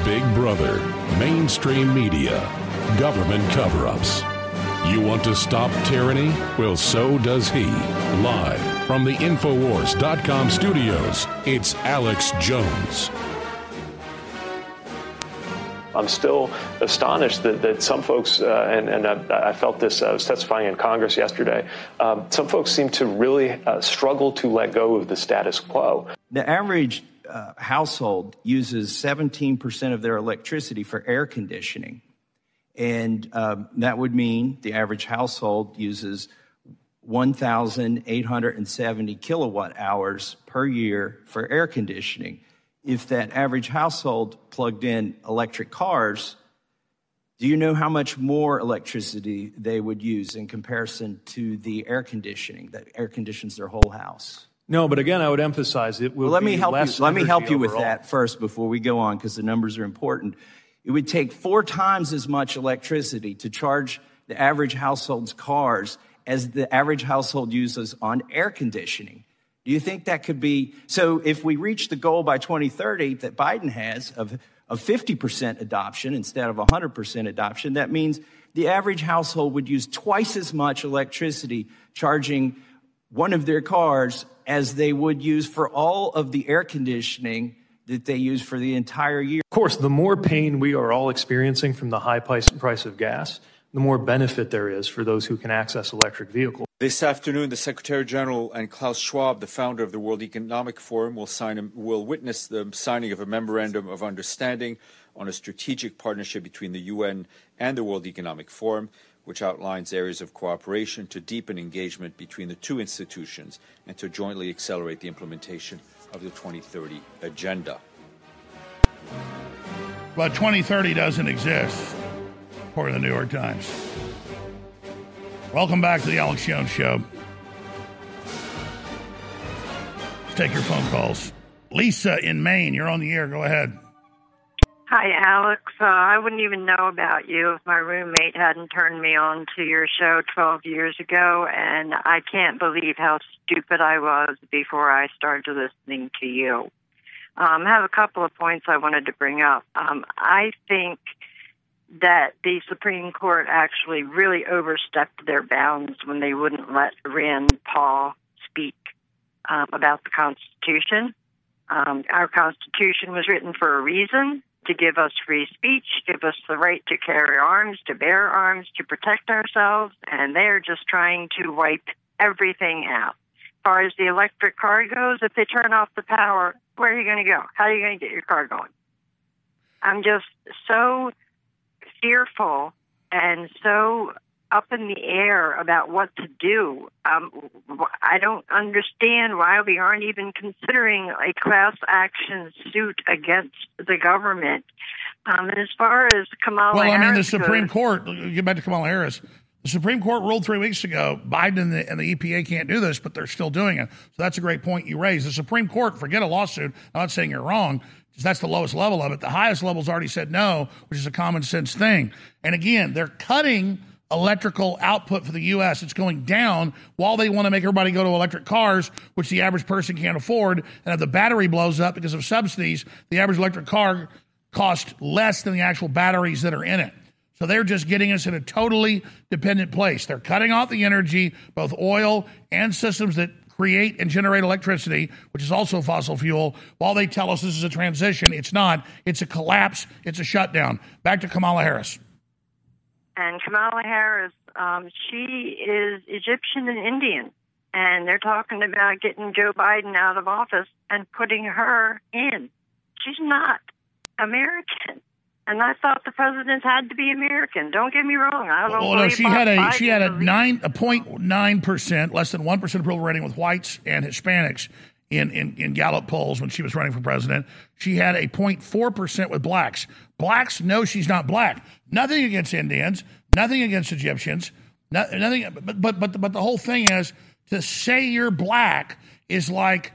Big Brother, mainstream media, government cover-ups. You want to stop tyranny? Well, so does he. Live from the Infowars.com studios, it's Alex Jones. I'm still astonished that some folks, and I felt this, I was testifying in Congress yesterday, some folks seem to really struggle to let go of the status quo. The average household uses 17% of their electricity for air conditioning. And that would mean the average household uses 1,870 kilowatt hours per year for air conditioning. If that average household plugged in electric cars, do you know how much more electricity they would use in comparison to the air conditioning that air conditions their whole house? No, but again, I would emphasize it will be less energy overall. Let me help you with that first before we go on, because the numbers are important. It would take 4 times as much electricity to charge the average household's cars as the average household uses on air conditioning. Do you think that could be? So if we reach the goal by 2030 that Biden has of 50% adoption instead of 100% adoption, that means the average household would use twice as much electricity charging one of their cars as they would use for all of the air conditioning that they use for the entire year. Of course, the more pain we are all experiencing from the high price of gas, the more benefit there is for those who can access electric vehicles. This afternoon, the Secretary General and Klaus Schwab, the founder of the World Economic Forum, will witness the signing of a memorandum of understanding on a strategic partnership between the UN and the World Economic Forum, which outlines areas of cooperation to deepen engagement between the two institutions and to jointly accelerate the implementation of the 2030 agenda. But 2030 doesn't exist, according to the New York Times. Welcome back to the Alex Jones Show. Let's take your phone calls. Lisa in Maine, you're on the air. Go ahead. Hi, Alex. I wouldn't even know about you if my roommate hadn't turned me on to your show 12 years ago, and I can't believe how stupid I was before I started listening to you. I have a couple of points I wanted to bring up. I think that the Supreme Court actually really overstepped their bounds when they wouldn't let Rand Paul speak about the Constitution. Our Constitution was written for a reason, to give us free speech, give us the right to carry arms, to bear arms, to protect ourselves, and they're just trying to wipe everything out. As far as the electric car goes, if they turn off the power, where are you going to go? How are you going to get your car going? I'm just so fearful and so up in the air about what to do. I don't understand why we aren't even considering a class action suit against the government. And as far as Kamala Harris... Well, I mean, the Supreme Court, get back to Kamala Harris, the Supreme Court ruled 3 weeks ago, Biden and the EPA can't do this, but they're still doing it. So that's a great point you raised. The Supreme Court, forget a lawsuit, I'm not saying you're wrong, because that's the lowest level of it. The highest level's already said no, which is a common sense thing. And again, they're cutting electrical output for the U.S. It's going down while they want to make everybody go to electric cars, which the average person can't afford. And if the battery blows up because of subsidies, the average electric car costs less than the actual batteries that are in it. So they're just getting us in a totally dependent place. They're cutting off the energy, both oil and systems that create and generate electricity, which is also fossil fuel, while they tell us this is a transition. It's not. It's a collapse. It's a shutdown. Back to Kamala Harris. And Kamala Harris, she is Egyptian and Indian, and they're talking about getting Joe Biden out of office and putting her in. She's not American, and I thought the president had to be American. Don't get me wrong. I don't know. Well, no, she had a 9.9%, less than 1% approval rating with whites and Hispanics in Gallup polls when she was running for president. She had a 0.4% with blacks. Blacks know she's not black. Nothing against Indians, nothing against Egyptians, nothing. But the whole thing is to say you're black is like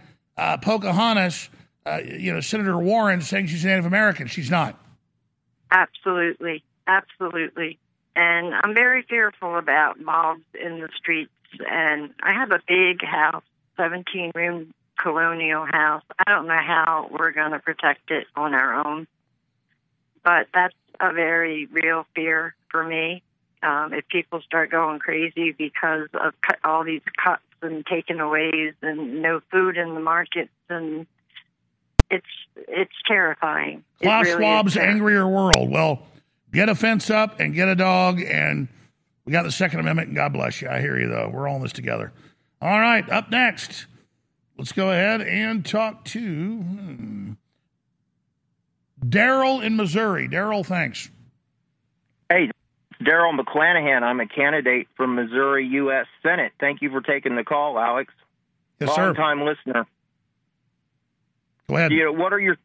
Pocahontas, Senator Warren saying she's Native American. She's not. Absolutely. Absolutely. And I'm very fearful about mobs in the streets. And I have a big house, 17-room colonial house. I don't know how we're going to protect it on our own. But that's a very real fear for me. If people start going crazy because of all these cuts and takeaways and no food in the markets, and it's terrifying. Klaus Schwab's Angrier World. Well, get a fence up and get a dog, and we got the Second Amendment, and God bless you. I hear you, though. We're all in this together. All right, up next, let's go ahead and talk to Daryl in Missouri. Daryl, thanks. Hey, Daryl McClanahan. I'm a candidate for Missouri U.S. Senate. Thank you for taking the call, Alex. Yes, sir. Long-time listener. Go ahead. You know, what are your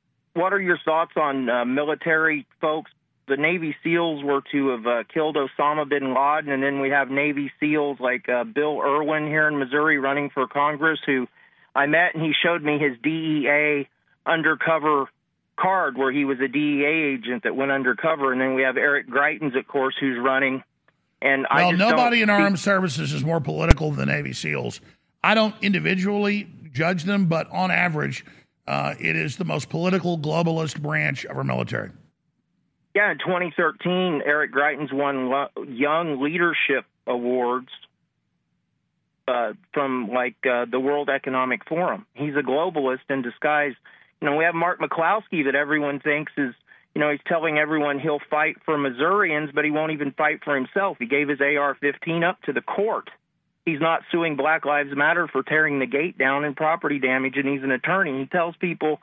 thoughts on military folks? The Navy SEALs were to have killed Osama bin Laden, and then we have Navy SEALs like Bill Irwin here in Missouri running for Congress, who I met, and he showed me his DEA undercover card where he was a DEA agent that went undercover. And then we have Eric Greitens, of course, who's running. And well, nobody in armed services is more political than the Navy SEALs. I don't individually judge them, but on average, it is the most political globalist branch of our military. Yeah, in 2013, Eric Greitens won Young Leadership Awards from the World Economic Forum. He's a globalist in disguise. You know, we have Mark Michalowski that everyone thinks is, you know, he's telling everyone he'll fight for Missourians, but he won't even fight for himself. He gave his AR-15 up to the court. He's not suing Black Lives Matter for tearing the gate down and property damage, and he's an attorney. He tells people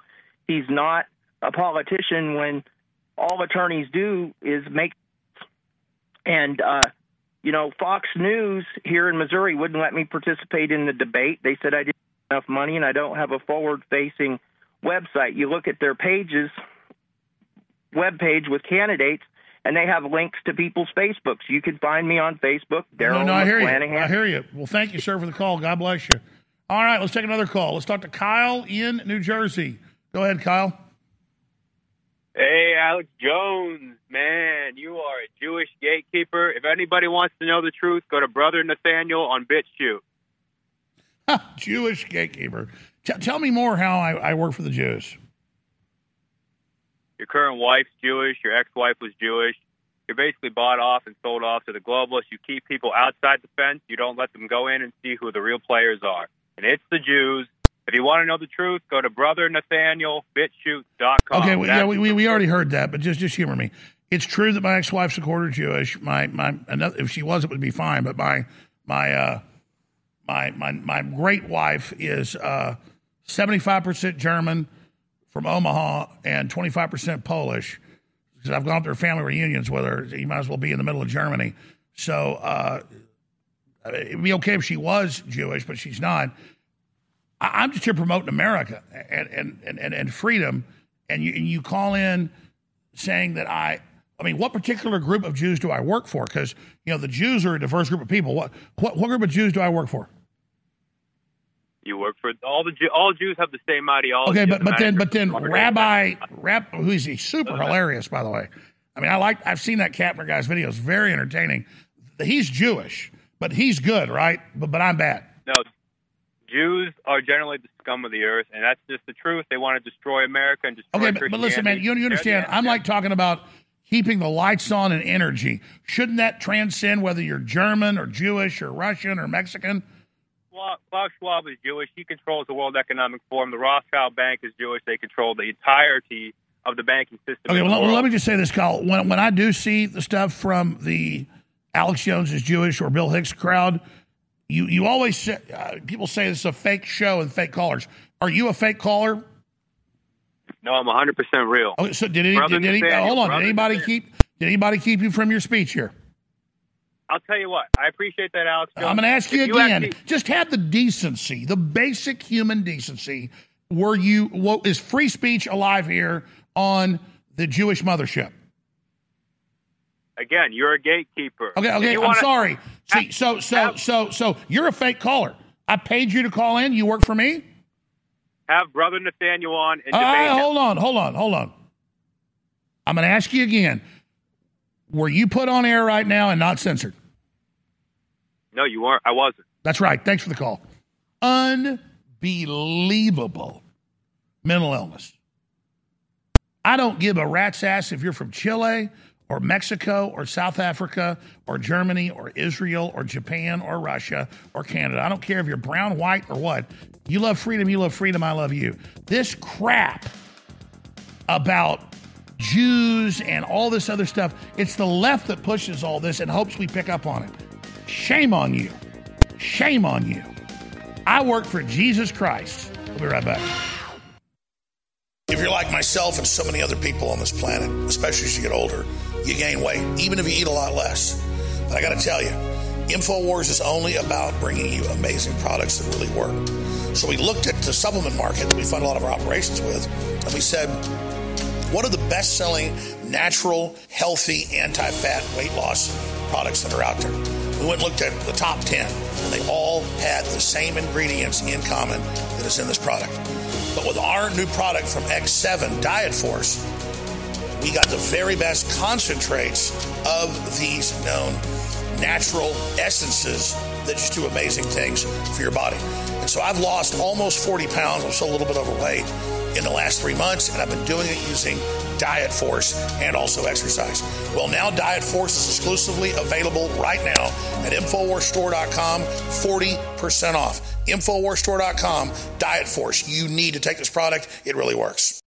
he's not a politician when all attorneys do is make. And, Fox News here in Missouri wouldn't let me participate in the debate. They said I didn't have enough money and I don't have a forward-facing website. You look at their pages, web page with candidates, and they have links to people's Facebooks. You can find me on Facebook, Daryl McClanahan. I hear you. Well, thank you, sir, for the call. God bless you. All right, let's take another call. Let's talk to Kyle in New Jersey. Go ahead, Kyle. Hey, Alex Jones, man, you are a Jewish gatekeeper. If anybody wants to know the truth, go to Brother Nathaniel on BitChute. Jewish gatekeeper. Tell me more how I work for the Jews. Your current wife's Jewish. Your ex-wife was Jewish. You're basically bought off and sold off to the globalists. You keep people outside the fence. You don't let them go in and see who the real players are. And it's the Jews. If you want to know the truth, go to brothernathanielbitshoot.com. Okay, we already heard that, but just humor me. It's true that my ex-wife's a quarter Jewish. If she was, it would be fine. But my great wife is 75% German from Omaha and 25% Polish. Because I've gone up to her family reunions with her. You might as well be in the middle of Germany. So it would be okay if she was Jewish, but she's not. I'm just here promoting America and freedom, and you call in saying that I mean, what particular group of Jews do I work for? Because, you know, the Jews are a diverse group of people. What group of Jews do I work for? You work for all Jews have the same ideology. Okay, but then Rabbi, who is super hilarious, by the way. I mean, I've seen that Kapner guy's videos, very entertaining. He's Jewish, but he's good, right? But I'm bad. No. Jews are generally the scum of the earth, and that's just the truth. They want to destroy America and destroy Christianity. Okay, but listen, man, you understand. I'm talking about keeping the lights on and energy. Shouldn't that transcend whether you're German or Jewish or Russian or Mexican? Klaus Schwab is Jewish. He controls the World Economic Forum. The Rothschild Bank is Jewish. They control the entirety of the banking system. Okay, well, let me just say this, Kyle. When I do see the stuff from the Alex Jones is Jewish or Bill Hicks crowd, You always say, people say this is a fake show and fake callers. Are you a fake caller? No, I'm 100% real. Okay, so did anybody keep you from your speech here? I'll tell you what. I appreciate that, Alex. I'm going to ask you again. Just have the decency, the basic human decency. Is free speech alive here on the Jewish mothership? Again, you're a gatekeeper. Okay, I'm sorry. See, so you're a fake caller. I paid you to call in. You work for me? have Brother Nathaniel on and debate him. Hold on. I'm going to ask you again. Were you put on air right now and not censored? No, you weren't. I wasn't. That's right. Thanks for the call. Unbelievable mental illness. I don't give a rat's ass if you're from Chile or Mexico or South Africa or Germany or Israel or Japan or Russia or Canada. I don't care if you're brown, white, or what. You love freedom. You love freedom. I love you. This crap about Jews and all this other stuff, it's the left that pushes all this and hopes we pick up on it. Shame on you. Shame on you. I work for Jesus Christ. We'll be right back. If you're like myself and so many other people on this planet, especially as you get older, you gain weight, even if you eat a lot less. But I got to tell you, InfoWars is only about bringing you amazing products that really work. So we looked at the supplement market that we fund a lot of our operations with, and we said, what are the best-selling natural, healthy, anti-fat weight loss products that are out there? We went and looked at the top 10, and they all had the same ingredients in common that is in this product. But with our new product from X7 Diet Force, we got the very best concentrates of these known natural essences that just do amazing things for your body. And so I've lost almost 40 pounds. I'm still a little bit overweight in the last 3 months, and I've been doing it using Diet Force and also exercise. Well, now Diet Force is exclusively available right now at InfoWarsStore.com, 40% off. InfoWarsStore.com, Diet Force. You need to take this product. It really works.